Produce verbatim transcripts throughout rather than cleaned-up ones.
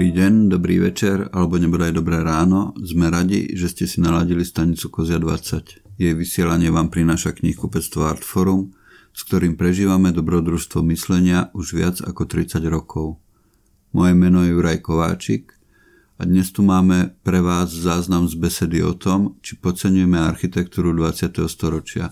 Dobrý deň, dobrý večer alebo nebodaj dobré ráno. Sme radi, že ste si naladili stanicu Kozia dvadsať. Jej vysielanie vám prináša knihkupectvo Artforum, s ktorým prežívame dobrodružstvo myslenia už viac ako tridsať rokov. Moje meno je Juraj Kováčik a dnes tu máme pre vás záznam z besedy o tom, či podceňujeme architektúru dvadsiateho storočia.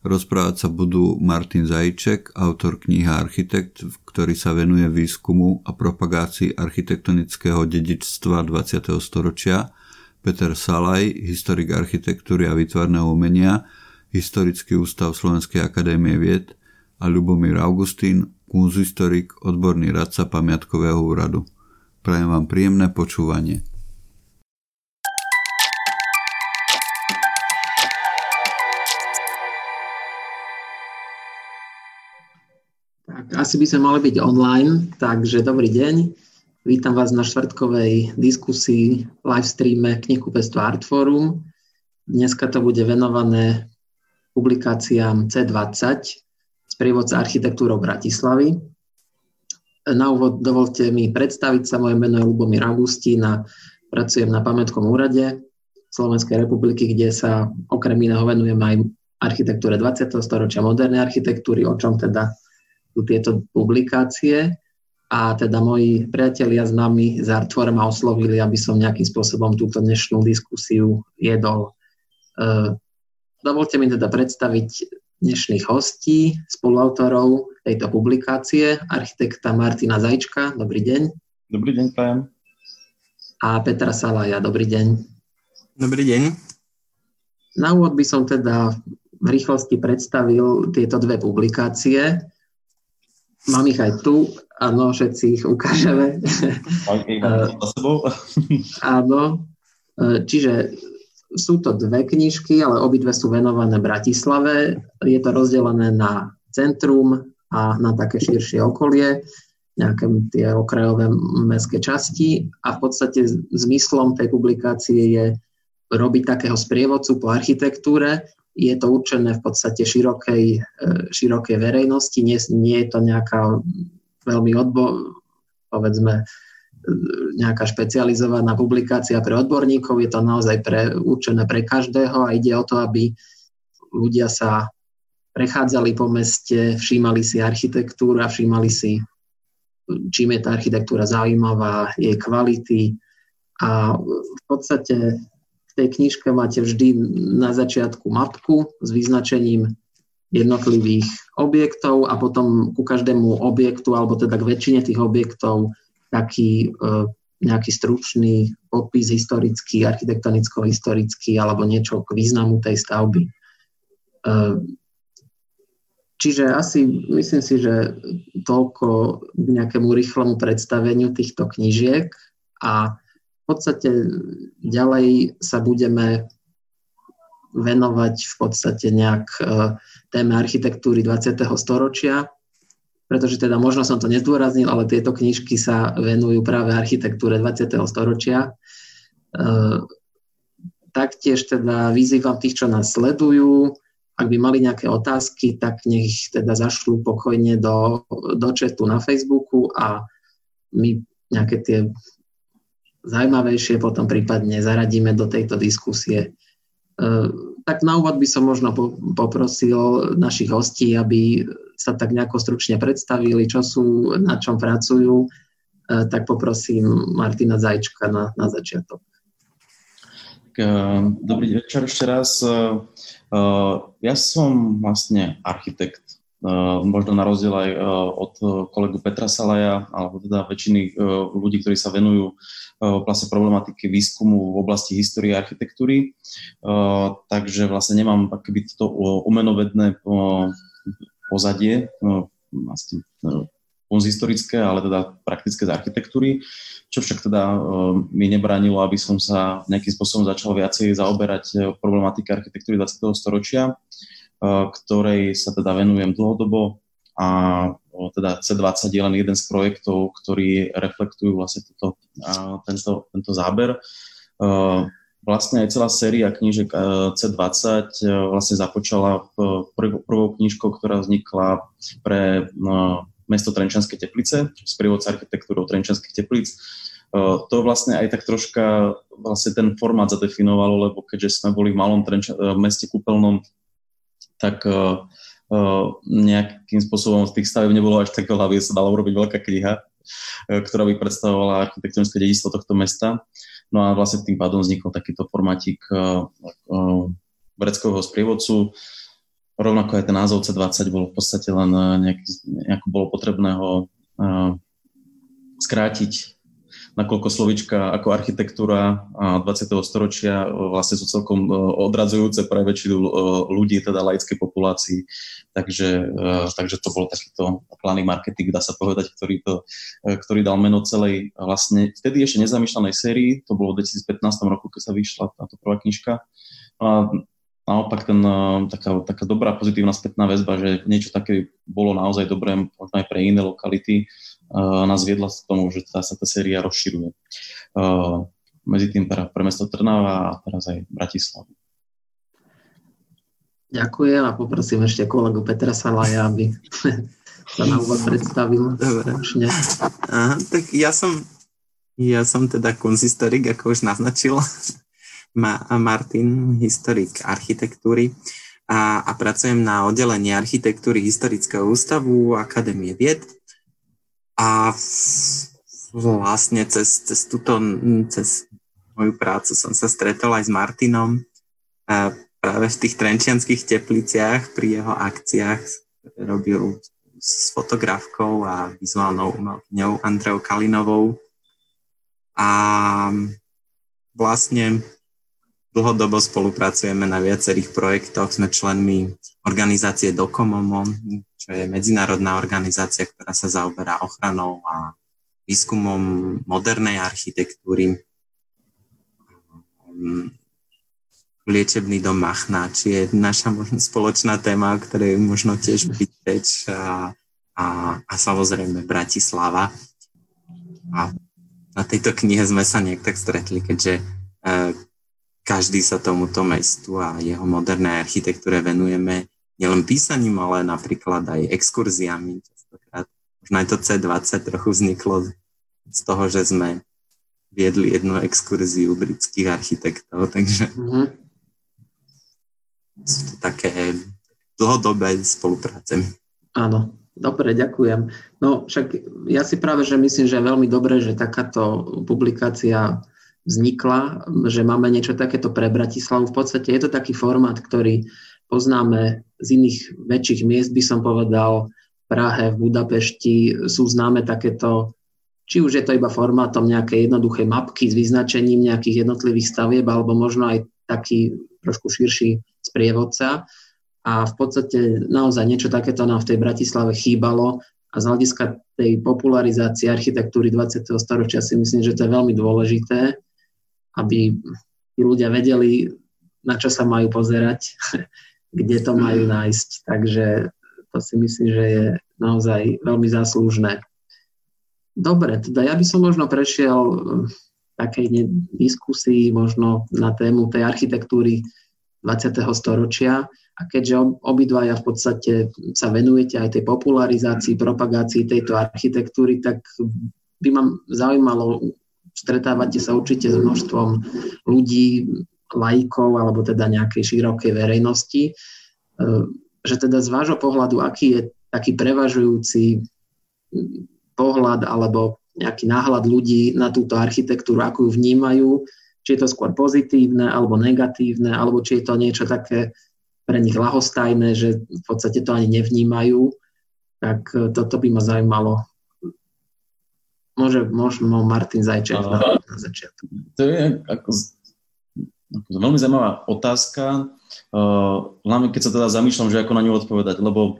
Rozprávať sa budú Martin Zajíček, autor knihy Architekt, ktorý sa venuje výskumu a propagácii architektonického dedičstva dvadsiateho storočia, Peter Salaj, historik architektúry a výtvarného umenia, Historický ústav Slovenskej akadémie vied a Ľubomír Augustín, kunsthistorik, odborný radca Pamiatkového úradu. Prajem vám príjemné počúvanie. Asi by sme mali byť online, takže dobrý deň. Vítam vás na štvrtkovej diskusii, live streame knihkupectva Artforum. Dneska to bude venované publikáciám cé dvadsať, sprievodca architektúrou Bratislavy. Na úvod dovolte mi predstaviť sa. Moje meno je Ľubomír Augustín a pracujem na Pamätkom úrade Slovenskej republiky, kde sa okrem iného venujem aj architektúre dvadsiateho storočia, modernej architektúry, o čom teda tieto publikácie, a teda moji priatelia s nami z Artforum ma oslovili, aby som nejakým spôsobom túto dnešnú diskusiu viedol. E, dovolte mi teda predstaviť dnešných hostí, spoluautorov tejto publikácie, architekta Martina Zajíčka. Dobrý deň. Dobrý deň, pájem. A Petra Salaja. Dobrý deň. Dobrý deň. Na úvod by som teda v rýchlosti predstavil tieto dve publikácie. Mám ich aj tu, áno, všetci ich ukážeme. Áno, čiže sú to dve knižky, ale obidve sú venované Bratislave. Je to rozdelené na centrum a na také širšie okolie, nejaké tie okrajové mestské časti, a v podstate zmyslom tej publikácie je robiť takého sprievodcu po architektúre. Je to určené v podstate širokej, širokej verejnosti, nie, nie je to nejaká veľmi odbo, povedzme, nejaká špecializovaná publikácia pre odborníkov, je to naozaj pre, určené pre každého a ide o to, aby ľudia sa prechádzali po meste, všímali si architektúru a všímali si, čím je tá architektúra zaujímavá, jej kvality, a v podstate v tej knižke máte vždy na začiatku mapku s vyznačením jednotlivých objektov a potom ku každému objektu, alebo teda k väčšine tých objektov, taký e, nejaký stručný popis historický, architektonicko-historický alebo niečo k významu tej stavby. E, čiže asi myslím si, že toľko k nejakému rýchlemu predstaveniu týchto knižiek, a v podstate ďalej sa budeme venovať v podstate nejak téme architektúry dvadsiateho storočia, pretože teda možno som to nezdôraznil, ale tieto knižky sa venujú práve architektúre dvadsiateho storočia. Taktiež teda vyzývam tých, čo nás sledujú, ak by mali nejaké otázky, tak nech ich teda zašľú pokojne do, do chatu na Facebooku a my nejaké tie zaujímavejšie potom prípadne zaradíme do tejto diskusie. E, tak na úvod by som možno po, poprosil našich hostí, aby sa tak nejako stručne predstavili, čo sú, na čom pracujú. E, tak poprosím Martina Zajíčka na, na začiatok. Dobrý večer ešte raz. Ja som vlastne architekt. Uh, možno na rozdiel aj uh, od kolegu Petra Salaja, alebo teda väčšiny uh, ľudí, ktorí sa venujú uh, vlastne problematike výskumu v oblasti histórie a architektúry. Uh, takže vlastne nemám akoby toto umenovedné uh, pozadie, uh, vlastne uh, historické, ale teda praktické z architektúry, čo však teda uh, mi nebránilo, aby som sa nejakým spôsobom začal viacej zaoberať problematike architektúry dvadsiateho storočia, ktorej sa teda venujem dlhodobo, a teda cé dvadsať je len jeden z projektov, ktorí reflektujú vlastne toto, tento, tento záber. Vlastne aj celá séria knížek cé dvadsať vlastne započala prv, prvou knižkou, ktorá vznikla pre mesto Trenčianske Teplice, sprievodca architektúrou Trenčianskych Teplíc, to vlastne aj tak troška vlastne ten formát zadefinovalo, lebo keďže sme boli v malom trenč- meste kúpeľnom, tak nejakým spôsobom z tých stavieb nebolo až tak veľa, aby sa dalo urobiť veľká kniha, ktorá by predstavovala architektonické dedičstvo tohto mesta. No a vlastne tým pádom vznikol takýto formátik Breckového sprievodcu. Rovnako aj ten názov cé dvadsať bolo v podstate len nejak, nejako bolo potrebné ho skrátiť, nakoľko slovíčka ako architektúra dvadsiateho storočia vlastne sú celkom odradzujúce pre väčšinu ľudí, teda laickej populácii. Takže, takže to bol takýto planý marketing, dá sa povedať, ktorý, to, ktorý dal meno celej vlastne vtedy ešte nezamýšľanej sérii, to bolo v dvetisícpätnástom roku, keď sa vyšla táto prvá knižka. A naopak ten, taká, taká dobrá pozitívna spätná väzba, že niečo také bolo naozaj dobré, možno aj pre iné lokality, nás viedla k tomu, že tá sa tá séria rozširuje. Uh, medzi tým teda pre mesto Trnava a teraz aj Bratislavu. Ďakujem a poprosím ešte kolegu Petra Salaja, aby sa na úvod predstavil. Dobre. Aha, tak ja som, ja som teda konzistorik, ako už naznačil, a Martin, historik architektúry. A, a pracujem na oddelení architektúry Historického ústavu Akadémie vied. A vlastne cez, cez túto, cez moju prácu som sa stretol aj s Martinom práve v tých trenčianskych tepliciach pri jeho akciách, ktoré robil s fotografkou a vizuálnou umelkyňou Andreou Kalinovou. A vlastne dlhodobo spolupracujeme na viacerých projektoch, sme členmi organizácie Docomomo, čo je medzinárodná organizácia, ktorá sa zaoberá ochranou a výskumom modernej architektúry. Liečebný dom Machna, či je naša možno spoločná téma, o ktorej možno tiež byť reč, a, a, a samozrejme Bratislava. A na tejto knihe sme sa nejak tak stretli, keďže eh, každý sa tomuto mestu a jeho modernej architektúre venujeme nielen písaním, ale napríklad aj exkurziami. Častokrát. Možno aj to cé dvadsať trochu vzniklo z toho, že sme viedli jednu exkurziu britských architektov, takže mm-hmm. sú to také dlhodobé spolupráce. Áno, dobre, ďakujem. No však ja si práve, že myslím, že je veľmi dobré, že takáto publikácia vznikla, že máme niečo takéto pre Bratislavu. V podstate je to taký formát, ktorý poznáme z iných väčších miest, by som povedal, v Prahe, v Budapešti sú známe takéto, či už je to iba formátom nejakej jednoduchej mapky s vyznačením nejakých jednotlivých stavieb, alebo možno aj taký trošku širší sprievodca. A v podstate naozaj niečo takéto nám v tej Bratislave chýbalo a z hľadiska tej popularizácie architektúry dvadsiateho storočia si myslím, že to je veľmi dôležité, aby tí ľudia vedeli, na čo sa majú pozerať, kde to majú nájsť. Takže to si myslím, že je naozaj veľmi záslužné. Dobre, teda ja by som možno prešiel v takej diskusii možno na tému tej architektúry dvadsiateho storočia a keďže obidvaja v podstate sa venujete aj tej popularizácii, propagácii tejto architektúry, tak by ma zaujímalo, stretávate sa určite s množstvom ľudí, laikov alebo teda nejakej širokej verejnosti, že teda z vášho pohľadu, aký je taký prevažujúci pohľad alebo nejaký náhľad ľudí na túto architektúru, ako ju vnímajú, či je to skôr pozitívne alebo negatívne, alebo či je to niečo také pre nich ľahostajné, že v podstate to ani nevnímajú, tak toto by ma zaujímalo. Môže možno Martin Zajíček na, na začiatku. To je ako veľmi zaujímavá otázka, hlavne keď sa teda zamýšľam, že ako na ňu odpovedať, lebo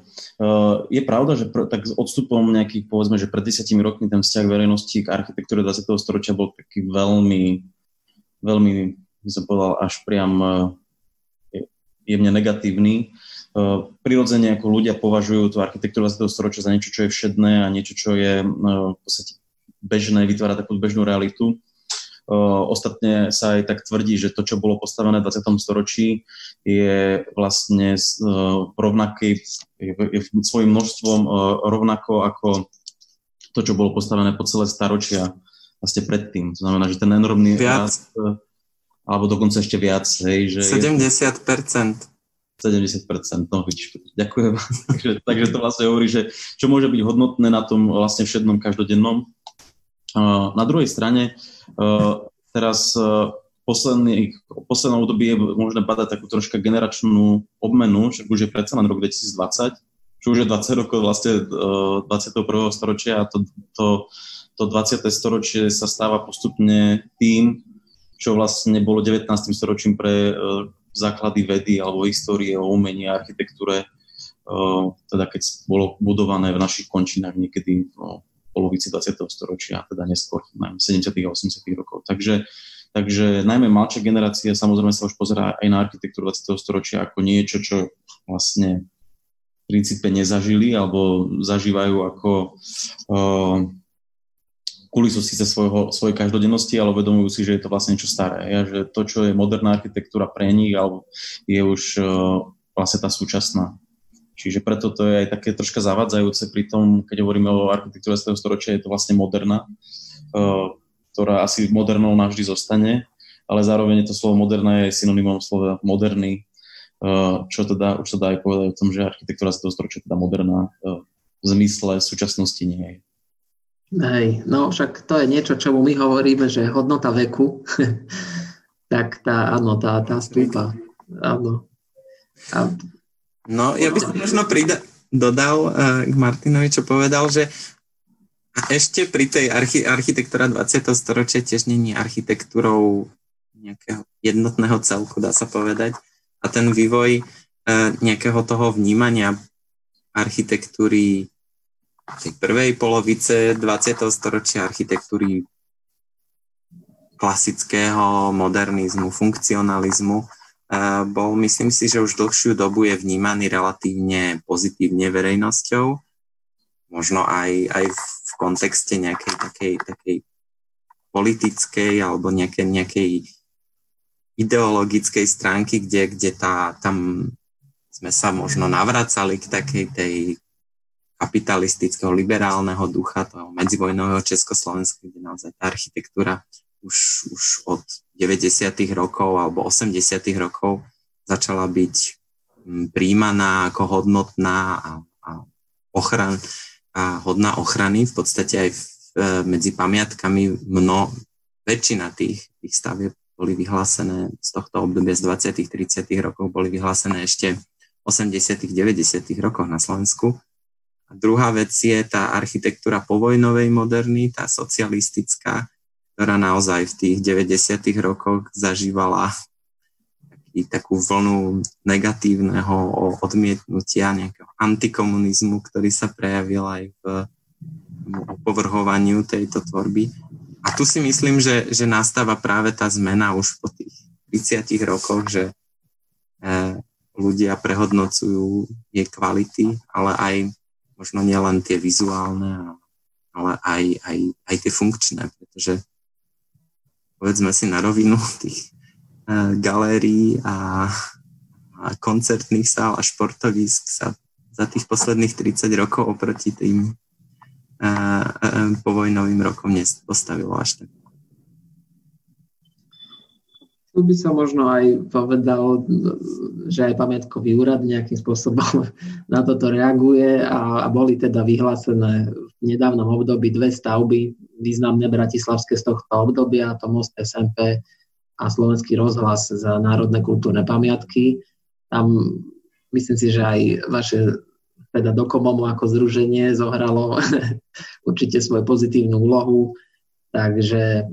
je pravda, že pre, tak s odstupom nejakých, povedzme, že pred desiatimi rokmi ten vzťah verejnosti k architektúre dvadsiateho storočia bol taký veľmi, veľmi, by som povedal, až priam jemne negatívny. Prirodzene ako ľudia považujú tú architektúru dvadsiateho storočia za niečo, čo je všedné a niečo, čo je v podstate bežné, vytvára takú bežnú realitu. Ostatne sa aj tak tvrdí, že to, čo bolo postavené v dvadsiatom storočí, je vlastne rovnaké, je svojím množstvom rovnako ako to, čo bolo postavené po celé staročia vlastne predtým. To znamená, že ten enormný viac. Rast, alebo dokonca ešte viac. Hej, že sedemdesiat percent. sedemdesiat percent, no vidíš, ďakujem. takže, takže to vlastne hovorí, že čo môže byť hodnotné na tom vlastne všetnom každodennom. Uh, na druhej strane, uh, teraz uh, posledný, posledné obdobie je možné badať takú troška generačnú obmenu, však už je predsa len rok dvetisícdvadsať, čo už je dvadsať rokov vlastne uh, dvadsiateho prvého storočia a to, to, to dvadsiate storočie sa stáva postupne tým, čo vlastne bolo devätnástym storočím pre uh, základy vedy alebo histórie o umení a architektúre, uh, teda keď bolo budované v našich končinách niekedy no, v polovici dvadsiateho storočia, teda neskôr, najmä sedemdesiatych a osemdesiatych rokov. Takže, takže najmä mladšia generácia samozrejme sa už pozerá aj na architektúru dvadsiateho storočia ako niečo, čo vlastne v princípe nezažili alebo zažívajú ako uh, kulisu síce svojho, svojej každodennosti, ale uvedomujú si, že je to vlastne niečo staré. Ja, že to, čo je moderná architektúra pre nich, alebo je už uh, vlastne tá súčasná. Čiže preto to je aj také troška zavádzajúce pri tom, keď hovoríme o architektúre dvadsiateho storočia, je to vlastne moderná, uh, ktorá asi modernou navždy zostane, ale zároveň to slovo moderná je synonymom slova moderný, čo teda, už sa dá aj povedať o tom, že architektúra z toho storočia teda moderná v zmysle súčasnosti nie je. Hej, no však to je niečo, čomu my hovoríme, že hodnota veku, tak tá, áno, tá, tá stúpa, áno. A... No, ja by som možno prida- dodal uh, k Martinovi, čo povedal, že ešte pri tej archi- architektúra dvadsiateho storočia tiež nie je architektúrou nejakého jednotného celku, dá sa povedať. A ten vývoj e, nejakého toho vnímania architektúry tej prvej polovice dvadsiateho storočia, architektúry klasického modernizmu, funkcionalizmu, e, bol, myslím si, že už dlhšiu dobu je vnímaný relatívne pozitívne verejnosťou, možno aj, aj v kontexte nejakej takej, takej politickej alebo nejakej, nejakej ideologickej stránky, kde, kde tá, tam sme sa možno navracali k takej tej kapitalistického, liberálneho ducha, toho medzivojnového Československa, kde naozaj tá architektúra už, už od deväťdesiatych rokov alebo osemdesiatych rokov začala byť príjmaná ako hodnotná a, a, ochran, a hodná ochrany. V podstate aj v, medzi pamiatkami mno, väčšina tých, tých stavieb boli vyhlásené z tohto obdobia z dvadsiatych tridsiatych rokov, boli vyhlásené ešte v osemdesiatych deväťdesiatych rokoch na Slovensku. A druhá vec je tá architektúra povojnovej moderny, tá socialistická, ktorá naozaj v tých deväťdesiatych rokoch zažívala taký, takú vlnu negatívneho odmietnutia, nejakého antikomunizmu, ktorý sa prejavil aj v opovrhovaniu tejto tvorby. A tu si myslím, že, že nastáva práve tá zmena už po tých tridsiatych rokoch, že eh, ľudia prehodnocujú jej kvality, ale aj možno nielen tie vizuálne, ale aj, aj, aj tie funkčné, pretože povedzme si na rovinu tých eh, galérií a, a koncertných sál a športovísk sa za tých posledných tridsať rokov oproti tým po vojnovým rokom nepostavilo až tak. Tu by som možno aj povedal, že aj pamiatkový úrad nejakým spôsobom na toto reaguje a, a boli teda vyhlásené v nedávnom období dve stavby významné bratislavské z tohto obdobia, to Most es en pé a Slovenský rozhlas za národné kultúrne pamiatky. Tam myslím si, že aj vaše teda Docomomo ako združenie zohralo určite svoju pozitívnu úlohu, takže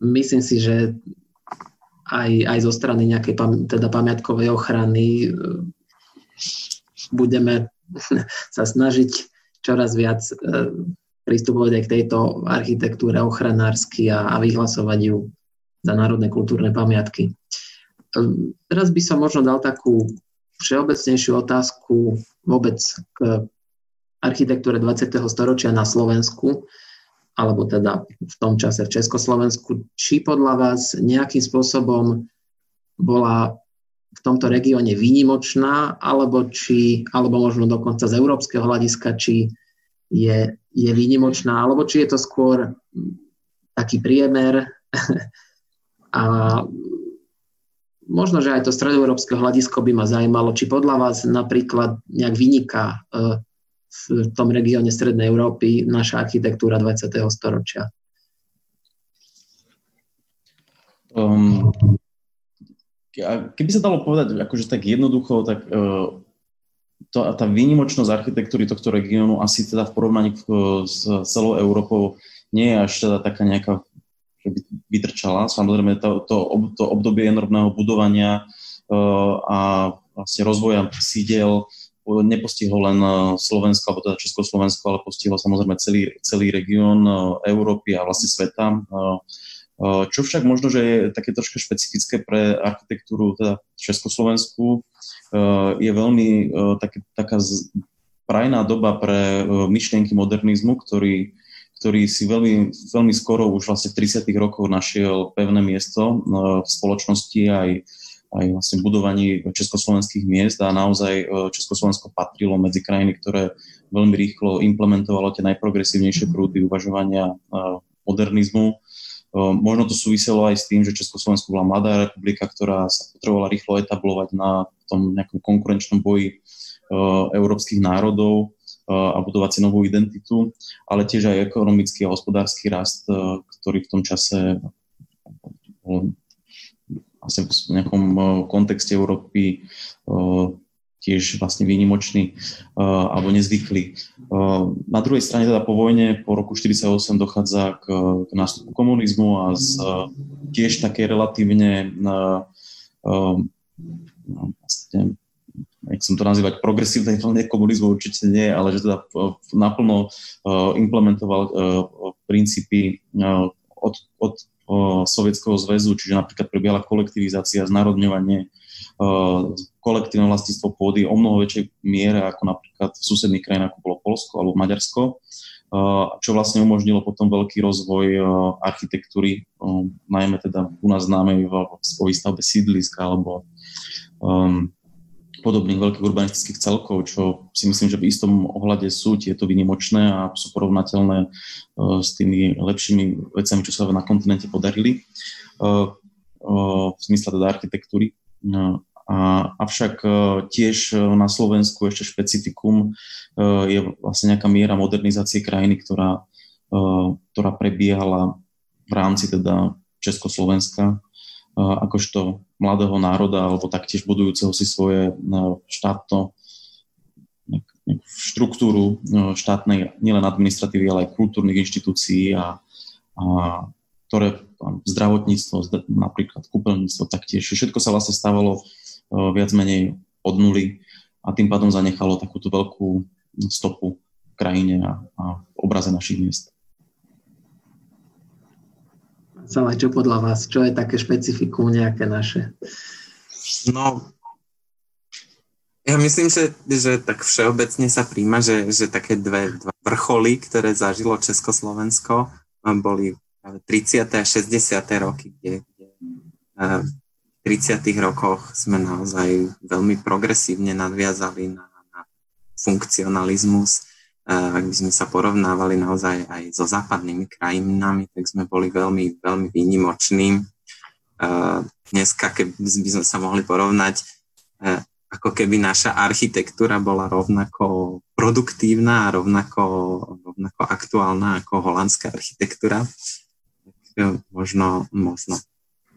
myslím si, že aj, aj zo strany nejakej teda pamiatkovej ochrany budeme sa snažiť čoraz viac pristupovať aj k tejto architektúre ochranársky a, a vyhlasovať ju za národné kultúrne pamiatky. Teraz by som možno dal takú všeobecnejšiu otázku vôbec k architektúre dvadsiateho storočia na Slovensku, alebo teda v tom čase v Československu, či podľa vás nejakým spôsobom bola v tomto regióne výnimočná, alebo či, alebo možno dokonca z európskeho hľadiska, či je, je výnimočná, alebo či je to skôr taký priemer a možno, že aj to stredoeurópske hľadisko by ma zaujímalo, či podľa vás napríklad nejak vyniká v tom regióne Strednej Európy naša architektúra dvadsiateho storočia. Um, keby sa dalo povedať akože tak jednoducho, tak uh, to, tá výnimočnosť architektúry tohto regiónu asi teda v porovnaní uh, s celou Európou nie je až teda taká nejaká vytrčala. Samozrejme, to, to, ob, to obdobie enormného budovania uh, a vlastne rozvoja sídel uh, nepostihlo len uh, Slovensko, alebo teda Československo, ale postihlo samozrejme celý, celý región uh, Európy a vlastne sveta. Uh, uh, čo však možno, že je také troška špecifické pre architektúru teda Československu, uh, je veľmi uh, také, taká z, prajná doba pre uh, myšlienky modernizmu, ktorý ktorý si veľmi, veľmi skoro už vlastne v tridsiatych rokoch našiel pevné miesto v spoločnosti aj, aj vlastne budovaní československých miest a naozaj Československo patrilo medzi krajiny, ktoré veľmi rýchlo implementovalo tie najprogresívnejšie prúdy uvažovania modernizmu. Možno to súviselo aj s tým, že Československo bola mladá republika, ktorá sa potrebovala rýchlo etablovať na tom nejakom konkurenčnom boji európskych národov a budovať si novú identitu, ale tiež aj ekonomický a hospodársky rast, ktorý v tom čase asi v nejakom kontexte Európy tiež vlastne výnimočný alebo nezvyklý. Na druhej strane teda po vojne, po roku štyridsaťosem dochádza k, k nástupu komunizmu a z tiež také relatívne vlastne jak som to nazývať, progresívne komunizmu určite nie, ale že teda naplno implementoval princípy od, od Sovietskeho zväzu, čiže napríklad prebiehala kolektivizácia, znárodňovanie, kolektívne vlastníctvo pôdy o mnoho väčšej miere ako napríklad v susedných krajinách, ako bolo Poľsko alebo Maďarsko, čo vlastne umožnilo potom veľký rozvoj architektúry, najmä teda u nás známej vo výstavbe sídlisk alebo podobných veľkých urbanistických celkov, čo si myslím, že v istom ohľade sú tieto výnimočné a sú porovnateľné uh, s tými lepšími vecami, čo sa na kontinente podarili uh, uh, v zmysle teda architektúry. Uh, a, avšak uh, tiež na Slovensku ešte špecifikum uh, je vlastne nejaká miera modernizácie krajiny, ktorá, uh, ktorá prebiehala v rámci teda Československa uh, akožto mladého národa alebo taktiež budujúceho si svoje štátno štruktúru štátnej nielen administratívy, ale aj kultúrnych inštitúcií a, a ktoré zdravotníctvo, napríklad kúpeľníctvo taktiež. Všetko sa vlastne stávalo viac menej od nuly a tým pádom zanechalo takúto veľkú stopu v krajine a, a v obraze našich miest. Salaj, čo podľa vás? Čo je také špecifikum nejaké naše? No, ja myslím, že, že tak všeobecne sa príjma, že, že také dve, dva vrcholy, ktoré zažilo Československo, boli tridsiate a šesťdesiate roky, kde v tridsiatych rokoch sme naozaj veľmi progresívne nadviazali na, na funkcionalizmus. Ak by sme sa porovnávali naozaj aj so západnými krajinami, tak sme boli veľmi, veľmi výnimoční. Dneska, keby sme sa mohli porovnať, ako keby naša architektúra bola rovnako produktívna a rovnako, rovnako aktuálna ako holandská architektúra. Možno, možno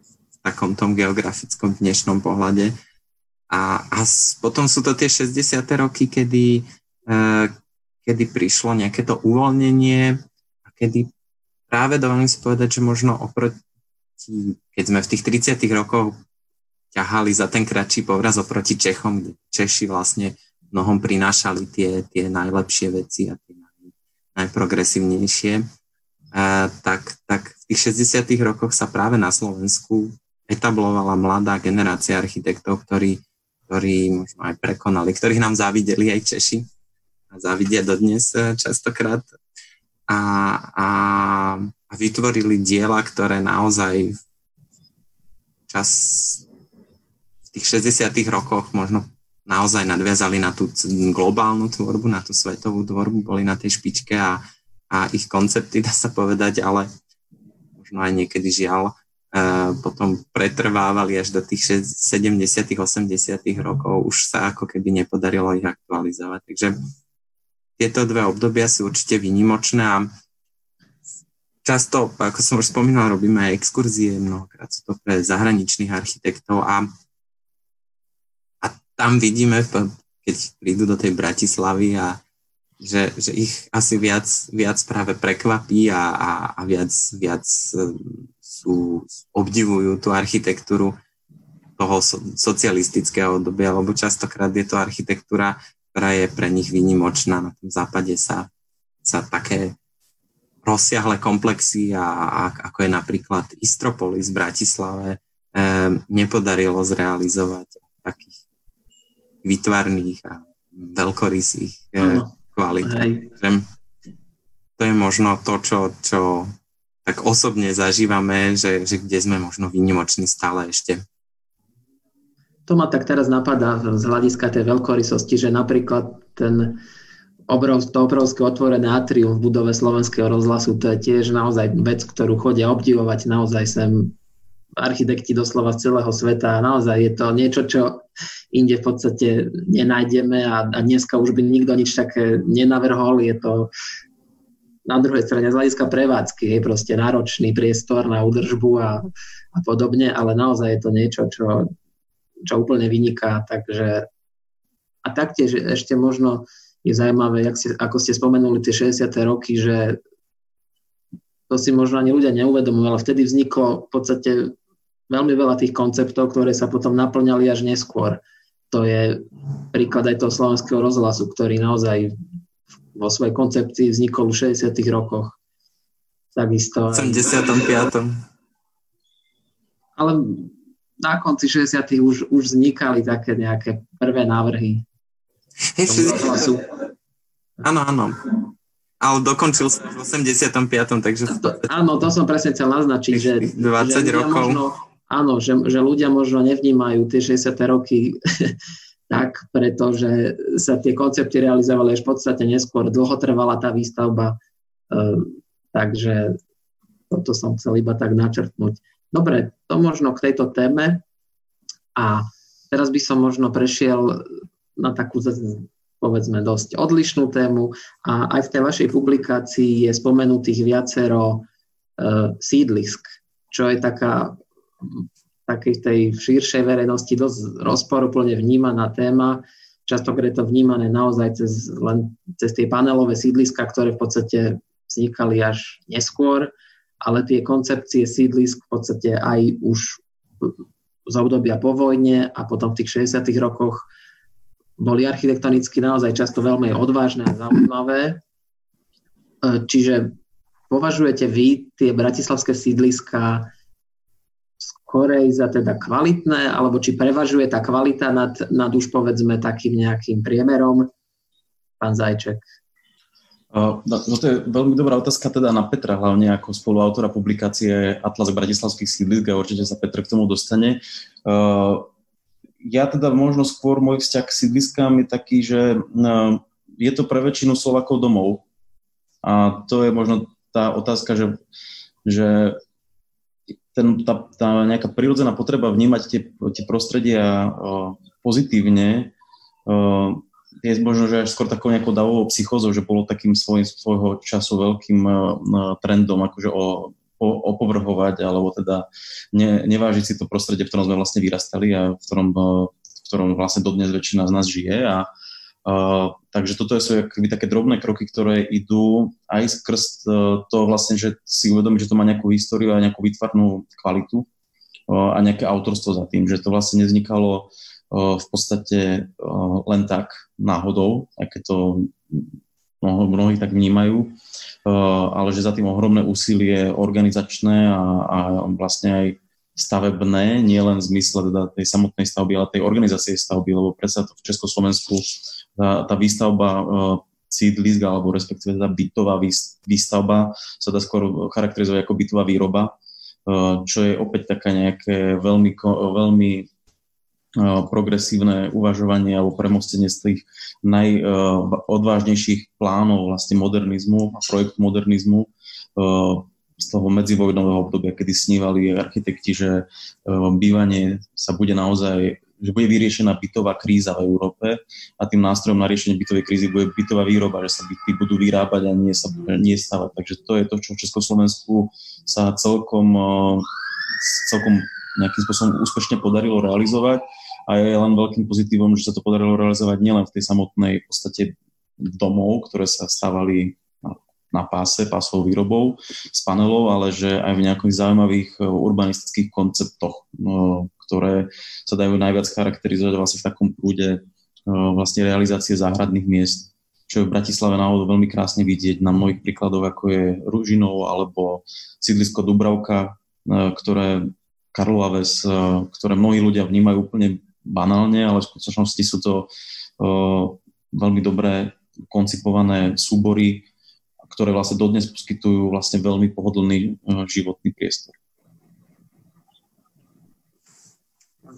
v takomto geografickom dnešnom pohľade. A, a potom sú to tie šesťdesiate roky, kedy kedy prišlo nejaké to uvoľnenie a kedy práve dovolím si povedať, že možno oproti, keď sme v tých tridsiatych rokoch ťahali za ten kratší povraz oproti Čechom, kde Češi vlastne mnohom prinášali tie, tie najlepšie veci a tie najprogresívnejšie, a tak, tak v tých šesťdesiatych rokoch sa práve na Slovensku etablovala mladá generácia architektov, ktorí, ktorí možno aj prekonali, ktorých nám závideli aj Češi. Závidia dodnes častokrát a, a, a vytvorili diela, ktoré naozaj čas v tých šesťdesiatych rokoch možno naozaj nadviazali na tú globálnu tvorbu, na tú svetovú tvorbu, boli na tej špičke a, a ich koncepty, dá sa povedať, ale možno aj niekedy žiaľ, potom pretrvávali až do tých sedemdesiatych osemdesiatych rokov. Už sa ako keby nepodarilo ich aktualizovať. Takže tieto dve obdobia sú určite výnimočné a často, ako som už spomínal, robíme aj exkurzie, mnohokrát sú to pre zahraničných architektov a, a tam vidíme, keď prídu do tej Bratislavy a že, že ich asi viac, viac práve prekvapí a, a, a viac, viac sú, obdivujú tú architektúru toho socialistického obdobia, lebo častokrát je to architektúra, ktorá je pre nich výnimočná. Na tom západe sa, sa také rozsiahle komplexy, a, a, ako je napríklad Istropolis v Bratislave, e, nepodarilo zrealizovať takých výtvarných a veľkorysých e, kvalit. To je možno to, čo, čo tak osobne zažívame, že, že kde sme možno výnimoční stále ešte. To ma tak teraz napadá z hľadiska tej veľkorysosti, že napríklad ten obrov, to obrovské otvorené atrium v budove Slovenského rozhlasu, to je tiež naozaj vec, ktorú chodia obdivovať naozaj sem architekti doslova z celého sveta a naozaj je to niečo, čo inde v podstate nenájdeme a, a dneska už by nikto nič také nenavrhol. Je to na druhej strane z hľadiska prevádzky, je proste náročný priestor na údržbu a, a podobne, ale naozaj je to niečo, čo čo úplne vyniká, takže a taktiež ešte možno je zaujímavé, jak si, ako ste spomenuli tie šesťdesiate roky, že to si možno ani ľudia neuvedomujú, ale vtedy vzniklo v podstate veľmi veľa tých konceptov, ktoré sa potom naplňali až neskôr. To je príklad aj toho Slovenského rozhlasu, ktorý naozaj vo svojej koncepcii vznikol v šesťdesiatych rokoch. Takisto aj osemdesiatom piatom Ale na konci šesťdesiatych už, už vznikali také nejaké prvé návrhy. Áno, áno. Ale dokončil som v osemdesiatom piatom Takže to, áno, to som presne chcel naznačiť, že dvadsať že rokov. Možno, áno, že, že ľudia možno nevnímajú tie šesťdesiate roky tak, pretože sa tie koncepty realizovali až v podstate neskôr. Dlho trvala tá výstavba. Ehm, takže toto som chcel iba tak načrtnúť. Dobre, to možno k tejto téme a teraz by som možno prešiel na takú, povedzme, dosť odlišnú tému a aj v tej vašej publikácii je spomenutých viacero e, sídlisk, čo je taká takej tej širšej verejnosti dosť rozporuplne vnímaná téma, častokrát je to vnímané naozaj cez, len cez tie panelové sídliska, ktoré v podstate vznikali až neskôr, ale tie koncepcie sídlisk v podstate aj už z obdobia po vojne a potom v tých šesťdesiatych rokoch boli architektonicky naozaj často veľmi odvážne a zaujímavé. Čiže považujete vy tie bratislavské sídliska skorej za teda kvalitné, alebo či prevažuje tá kvalita nad, nad už povedzme takým nejakým priemerom? Pán Zajíček. No to je veľmi dobrá otázka teda na Petra, hlavne ako spoluautora publikácie Atlas bratislavských sídlisk a určite sa Petr k tomu dostane. Ja teda možno skôr môj vzťah k sídliskám je taký, že je to pre väčšinu Slovákov domov a to je možno tá otázka, že, že ten, tá, tá nejaká prirodzená potreba vnímať tie, tie prostredia pozitívne je možno, že až skôr takou nejakou davovou psychózou, že bolo takým svojím, svojho času veľkým uh, trendom akože o, o, opovrhovať alebo teda ne, nevážiť si to prostredie, v ktorom sme vlastne vyrastali a v ktorom, uh, v ktorom vlastne dodnes väčšina z nás žije. A, uh, takže toto sú akoby také drobné kroky, ktoré idú aj skrz uh, to vlastne, že si uvedomí, že to má nejakú históriu a nejakú výtvarnú kvalitu uh, a nejaké autorstvo za tým, že to vlastne nevznikalo v podstate len tak náhodou, aké to mnohí tak vnímajú, ale že za tým ohromné úsilie organizačné a, a vlastne aj stavebné, nie len v zmysle teda tej samotnej stavby, ale tej organizácie stavby, lebo predsa to v Československu tá, tá výstavba sídlisk alebo respektíve tá bytová výstavba sa dá skôr charakterizovať ako bytová výroba, čo je opäť také nejaké veľmi, veľmi progresívne uvažovanie alebo premostenie z tých najodvážnejších plánov vlastne modernizmu a projektu modernizmu z toho medzivojnového obdobia, kedy snívali architekti, že bývanie sa bude naozaj, že bude vyriešená bytová kríza v Európe a tým nástrojom na riešenie bytovej krízy bude bytová výroba, že sa byty budú vyrábať a nie sa nie stavať. Takže to je to, čo v Československu sa celkom, celkom nejakým spôsobom úspešne podarilo realizovať a je len veľkým pozitívom, že sa to podarilo realizovať nielen v tej samotnej v podstate domov, ktoré sa stávali na páse, pásovou výrobou z panelov, ale že aj v nejakých zaujímavých urbanistických konceptoch, ktoré sa dajú najviac charakterizovať vlastne v takom prúde vlastne realizácie záhradných miest, čo je v Bratislave náhodou veľmi krásne vidieť na mnohých príkladoch, ako je Ružinov alebo sídlisko Dubravka, ktoré Karlovaves, ktoré mnohí ľudia vnímajú úplne banálne, ale v skutočnosti sú to veľmi dobre koncipované súbory, ktoré vlastne dodnes poskytujú vlastne veľmi pohodlný životný priestor.